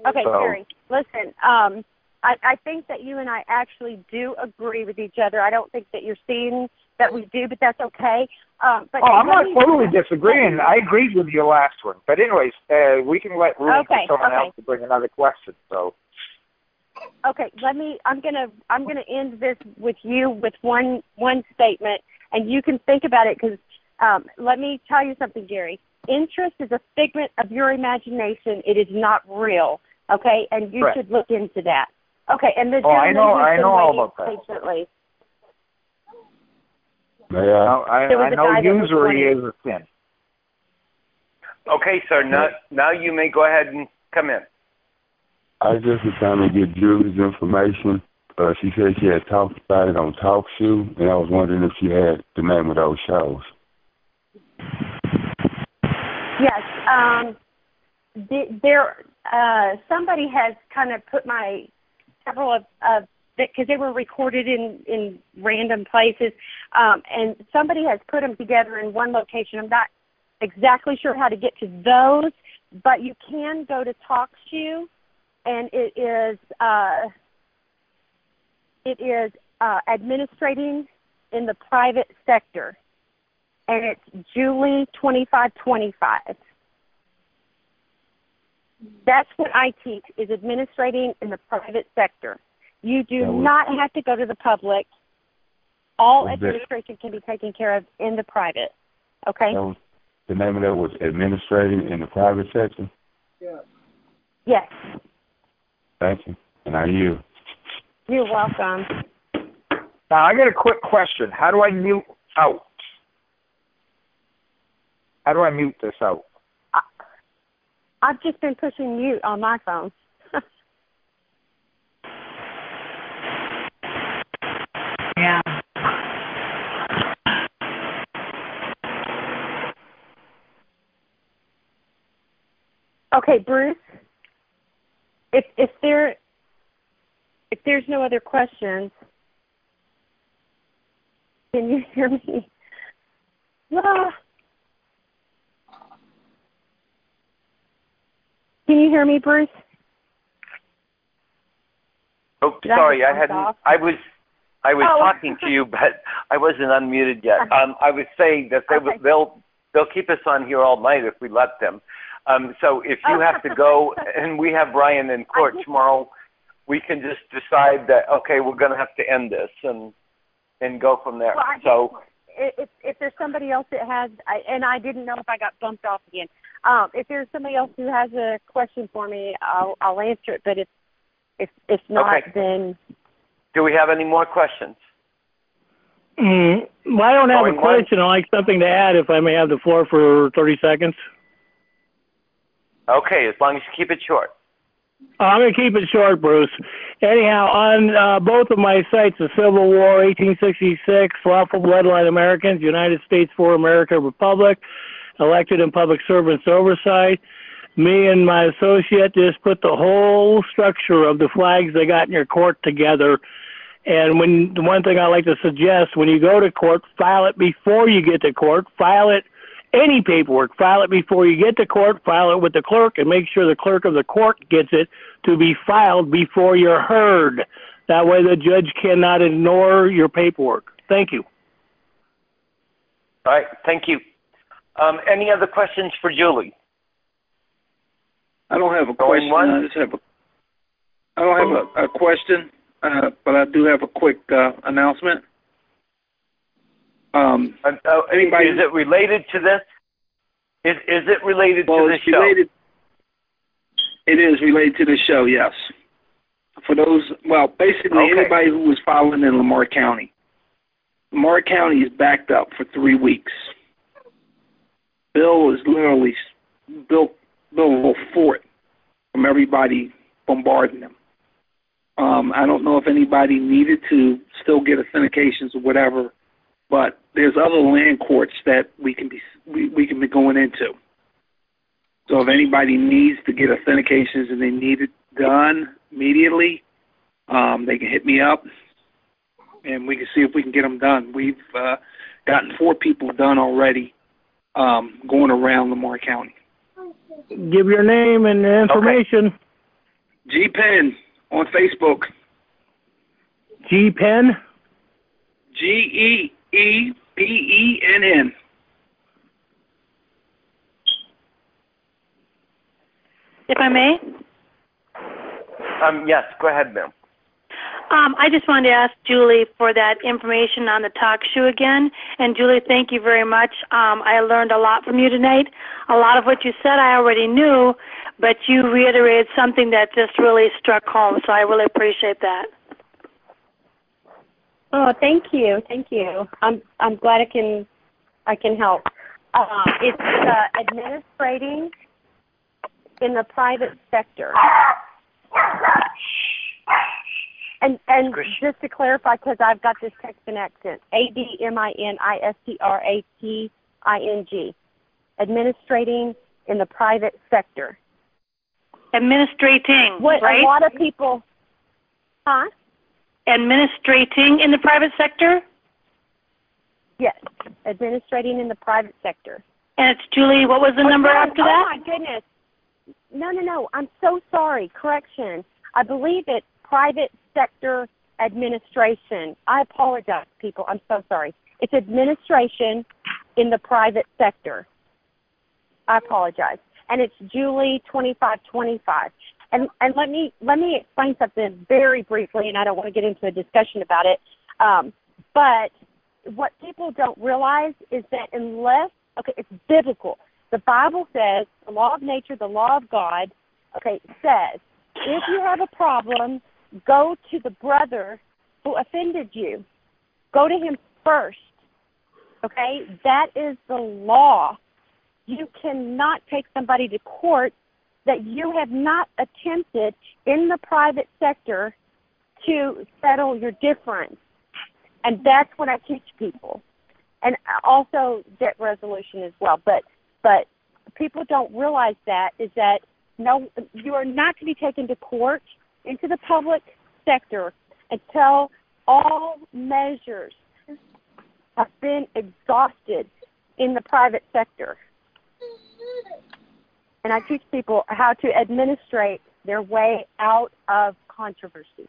okay, so. Gary, listen, I think that you and I actually do agree with each other. I don't think that you're seeing that we do, but that's okay. I'm not totally disagreeing. I agreed with your last one. But anyways, we can let Rudy okay, for someone okay. else to bring another question. So okay, I'm gonna end this with you with one statement, and you can think about it because let me tell you something, Gary. Interest is a figment of your imagination. It is not real. Okay, and you should look into that. Okay, and the I know all about that. Patiently. Yeah, I know usury is a sin. Okay, sir, now you may go ahead and come in. I just was trying to get Julie's information. She said she had talked about it on TalkShoe, and I was wondering if she had the name of those shows. Yes. Somebody has kind of put my several of because they were recorded in random places, and somebody has put them together in one location. I'm not exactly sure how to get to those, but you can go to TalkShoe, and it is administrating in the private sector, and it's Julie 2525. That's what I teach is administrating in the private sector. You do not have to go to the public. All administration can be taken care of in the private. Okay? The name of that was administrating in the private sector? Yeah. Yes. Thank you. And are you? You're welcome. Now, I got a quick question. How do I mute out? How do I mute this out? I've just been pushing mute on my phone. Yeah. Okay, Bruce. If there's no other questions, can you hear me? Ah. Can you hear me, Bruce? Oh, sorry, I hadn't. I was talking to you, but I wasn't unmuted yet. I was saying that they'll keep us on here all night if we let them. So if you have to go, and we have Brian in court tomorrow, we can just decide that okay, we're going to have to end this and go from there. Well, so if there's somebody else that has, and I didn't know if I got bumped off again. If there's somebody else who has a question for me, I'll answer it. But if not, okay. Then do we have any more questions? Well, I don't have a question. I'd like something to add if I may have the floor for 30 seconds. Okay, as long as you keep it short. I'm going to keep it short, Bruce. Anyhow, on both of my sites, the Civil War, 1866, Lawful Bloodline Americans, United States for America Republic, Elected and Public Servants Oversight, me and my associate just put the whole structure of the flags they got in your court together. And when the one thing I like to suggest, when you go to court, file it before you get to court, file it any paperwork, file it before you get to court, file it with the clerk, and make sure the clerk of the court gets it to be filed before you're heard. That way the judge cannot ignore your paperwork. Thank you. All right, thank you. Any other questions for Julie? I don't have a question. I just have a question, but I do have a quick announcement. Anybody? Is it related to this? Is it related to this show? It is related to the show, yes. For those, anybody who was following in Lamar County. Lamar County is backed up for 3 weeks. Bill will fort from everybody bombarding them. I don't know if anybody needed to still get authentications or whatever, but there's other land courts that we can be going into. So if anybody needs to get authentications and they need it done immediately, they can hit me up, and we can see if we can get them done. We've gotten 4 people done already going around Lamar County. Give your name and information. Okay. G Penn on Facebook. G Penn? G-E-E-P-E-N-N. If I may? Yes, go ahead, ma'am. I just wanted to ask Julie for that information on the TalkShoe again. And Julie, thank you very much. I learned a lot from you tonight. A lot of what you said I already knew, but you reiterated something that just really struck home, so I really appreciate that. Oh, thank you. I'm glad I can help. It's administrating in the private sector. And just to clarify, because I've got this Texan accent, ADMINISTRATING, administrating in the private sector. Administrating, what, right? A lot of people, huh? Administrating in the private sector? Yes, administrating in the private sector. And it's Julie, what was the number after that? Oh, my goodness. No, I'm so sorry. Correction. I believe it's private sector administration. I apologize, people. I'm so sorry. It's administration in the private sector. I apologize. And it's Julie 2525. And let me explain something very briefly, and I don't want to get into a discussion about it. But what people don't realize is that it's biblical. The Bible says, the law of nature, the law of God, says, if you have a problem, go to the brother who offended you. Go to him first. Okay? That is the law. You cannot take somebody to court that you have not attempted in the private sector to settle your difference. And that's what I teach people. And also debt resolution as well. But people don't realize that is that no, you are not to be taken to court into the public sector until all measures have been exhausted in the private sector. And I teach people how to administrate their way out of controversy.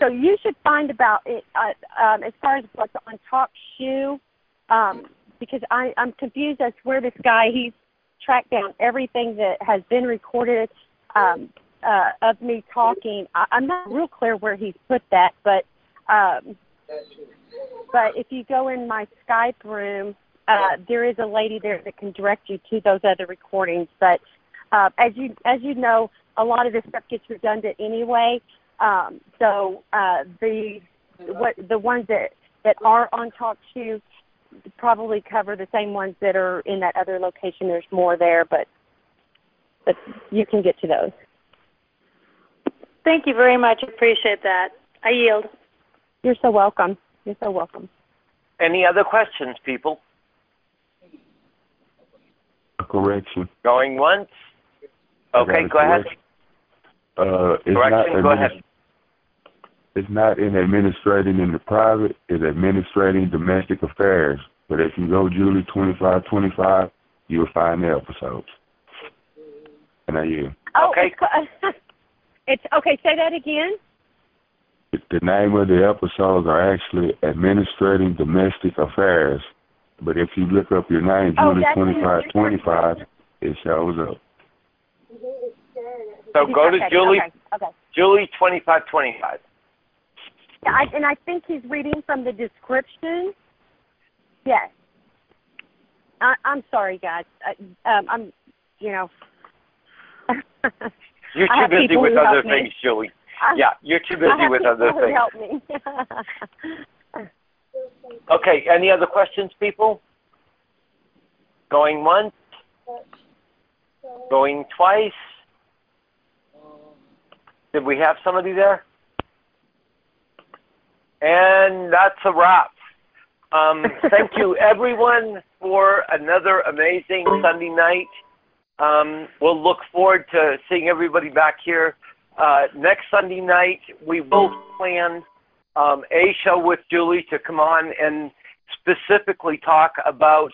So you should find about it as far as what's on TalkShoe, because I'm confused as to where this guy, he's tracked down everything that has been recorded of me talking. I'm not real clear where he's put that, but if you go in my Skype room, there is a lady there that can direct you to those other recordings. But as you know, a lot of this stuff gets redundant anyway. So the ones that are on TalkShoe probably cover the same ones that are in that other location. There's more there, but you can get to those. Thank you very much. Appreciate that. I yield. You're so welcome. You're so welcome. Any other questions, people? Correction. Going once? Okay, go ahead. Correction, go ahead. It's not in administrating in the private, it's administrating domestic affairs. But if you go Julie 2525, you'll find the episodes. And I yield. Oh, okay. It's okay, say that again. The name of the episodes are actually Administrating Domestic Affairs. But if you look up your name, Julie 2525, it shows up. So go to Julie, Julie 2525. Yeah, I think he's reading from the description. Yes. I'm sorry, guys. I'm, you know. You're too busy with other things, Julie. Yeah, you're too busy with other things. Help me. Okay, any other questions, people? Going once? Going twice? Did we have somebody there? And that's a wrap. Thank you, everyone, for another amazing Sunday night. We'll look forward to seeing everybody back here. Next Sunday night, we will plan a show with Julie to come on and specifically talk about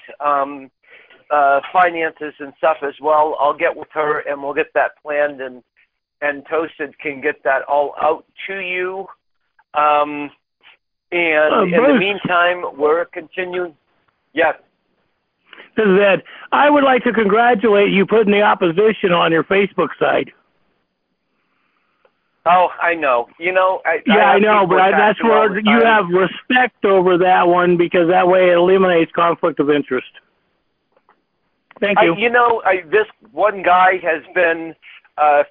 finances and stuff as well. I'll get with her and we'll get that planned, and Toasted can get that all out to you. And in the meantime, we're continuing. Yes. This is Ed. I would like to congratulate you putting the opposition on your Facebook site. Oh, I know. You know, I know, but that's where you have respect over that one, because that way it eliminates conflict of interest. Thank you. You know, this one guy has been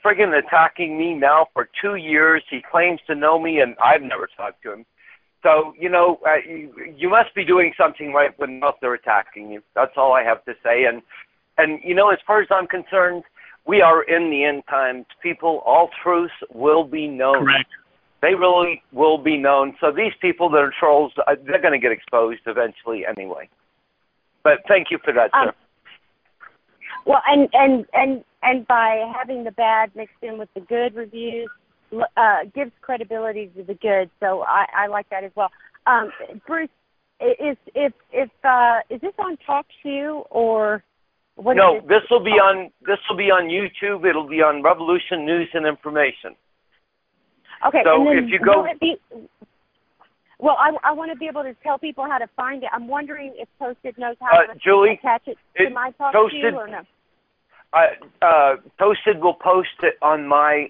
friggin' attacking me now for 2 years. He claims to know me, and I've never talked to him. So, you know, you must be doing something right when they're attacking you. That's all I have to say. And you know, as far as I'm concerned, we are in the end times, people. All truths will be known. Correct. They really will be known. So these people that are trolls, they're going to get exposed eventually anyway. But thank you for that, sir. Well, and by having the bad mixed in with the good reviews, gives credibility to the good. So I like that as well. Bruce, is this on TalkShoe or? No, this will be on YouTube. It'll be on Revolution News and Information. Okay, so if you go, I want to be able to tell people how to find it. I'm wondering if Toasted knows how to attach it to my TalkShoe or no. Toasted will post it on my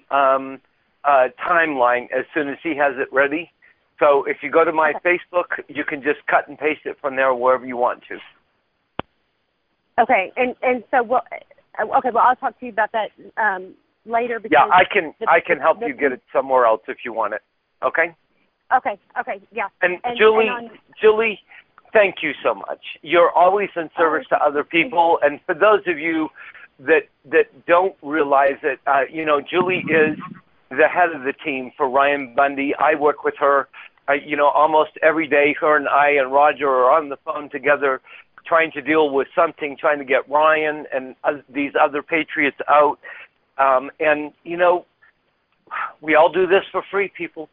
timeline as soon as he has it ready. So if you go to my Facebook, you can just cut and paste it from there wherever you want to. Okay, and so I'll talk to you about that later. Because yeah, I can help you get it somewhere else if you want it. Okay. Okay, yeah. And Julie, thank you so much. You're always in service to other people, and for those of you that don't realize it, you know, Julie is the head of the team for Ryan Bundy. I work with her, you know, almost every day. Her and I and Roger are on the phone together, trying to deal with something, trying to get Ryan and these other patriots out. And, you know, we all do this for free, people.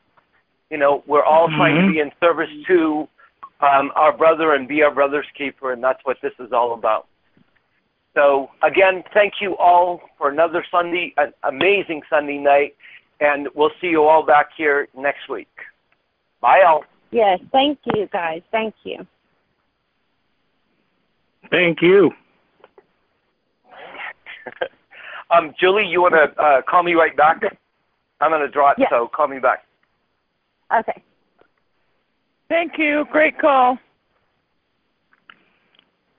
You know, we're all trying to be in service to our brother and be our brother's keeper, and that's what this is all about. So, again, thank you all for another Sunday, an amazing Sunday night. And we'll see you all back here next week. Bye, all. Yes, thank you, guys. Thank you. Thank you. Julie, you want to call me right back? I'm going to draw it, yes. So call me back. Okay. Thank you. Great call.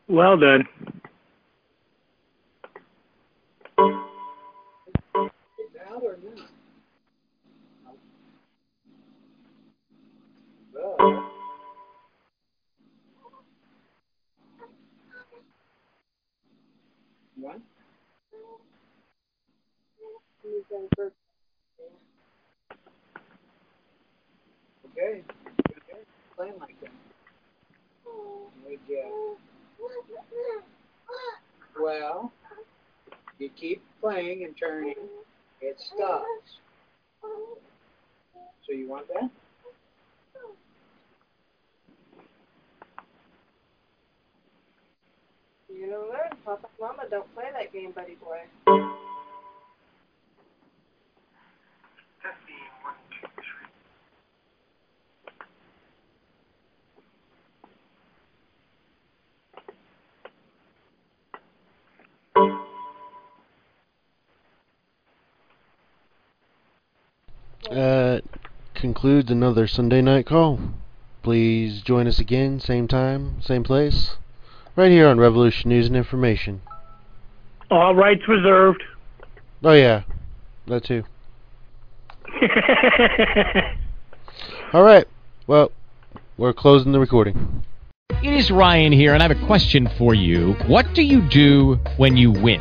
Well done. What? Okay. Playing like that. Well, you keep playing and turning, it stops. So you want that? You're going to learn. Papa and Mama don't play that game, buddy boy. 50, 1, 2, 3. Concludes another Sunday night call. Please join us again, same time, same place, right here on Revolution News and Information. All rights reserved. Oh yeah, that too. All right. Well, we're closing the recording. It is Ryan here, and I have a question for you. What do you do when you win?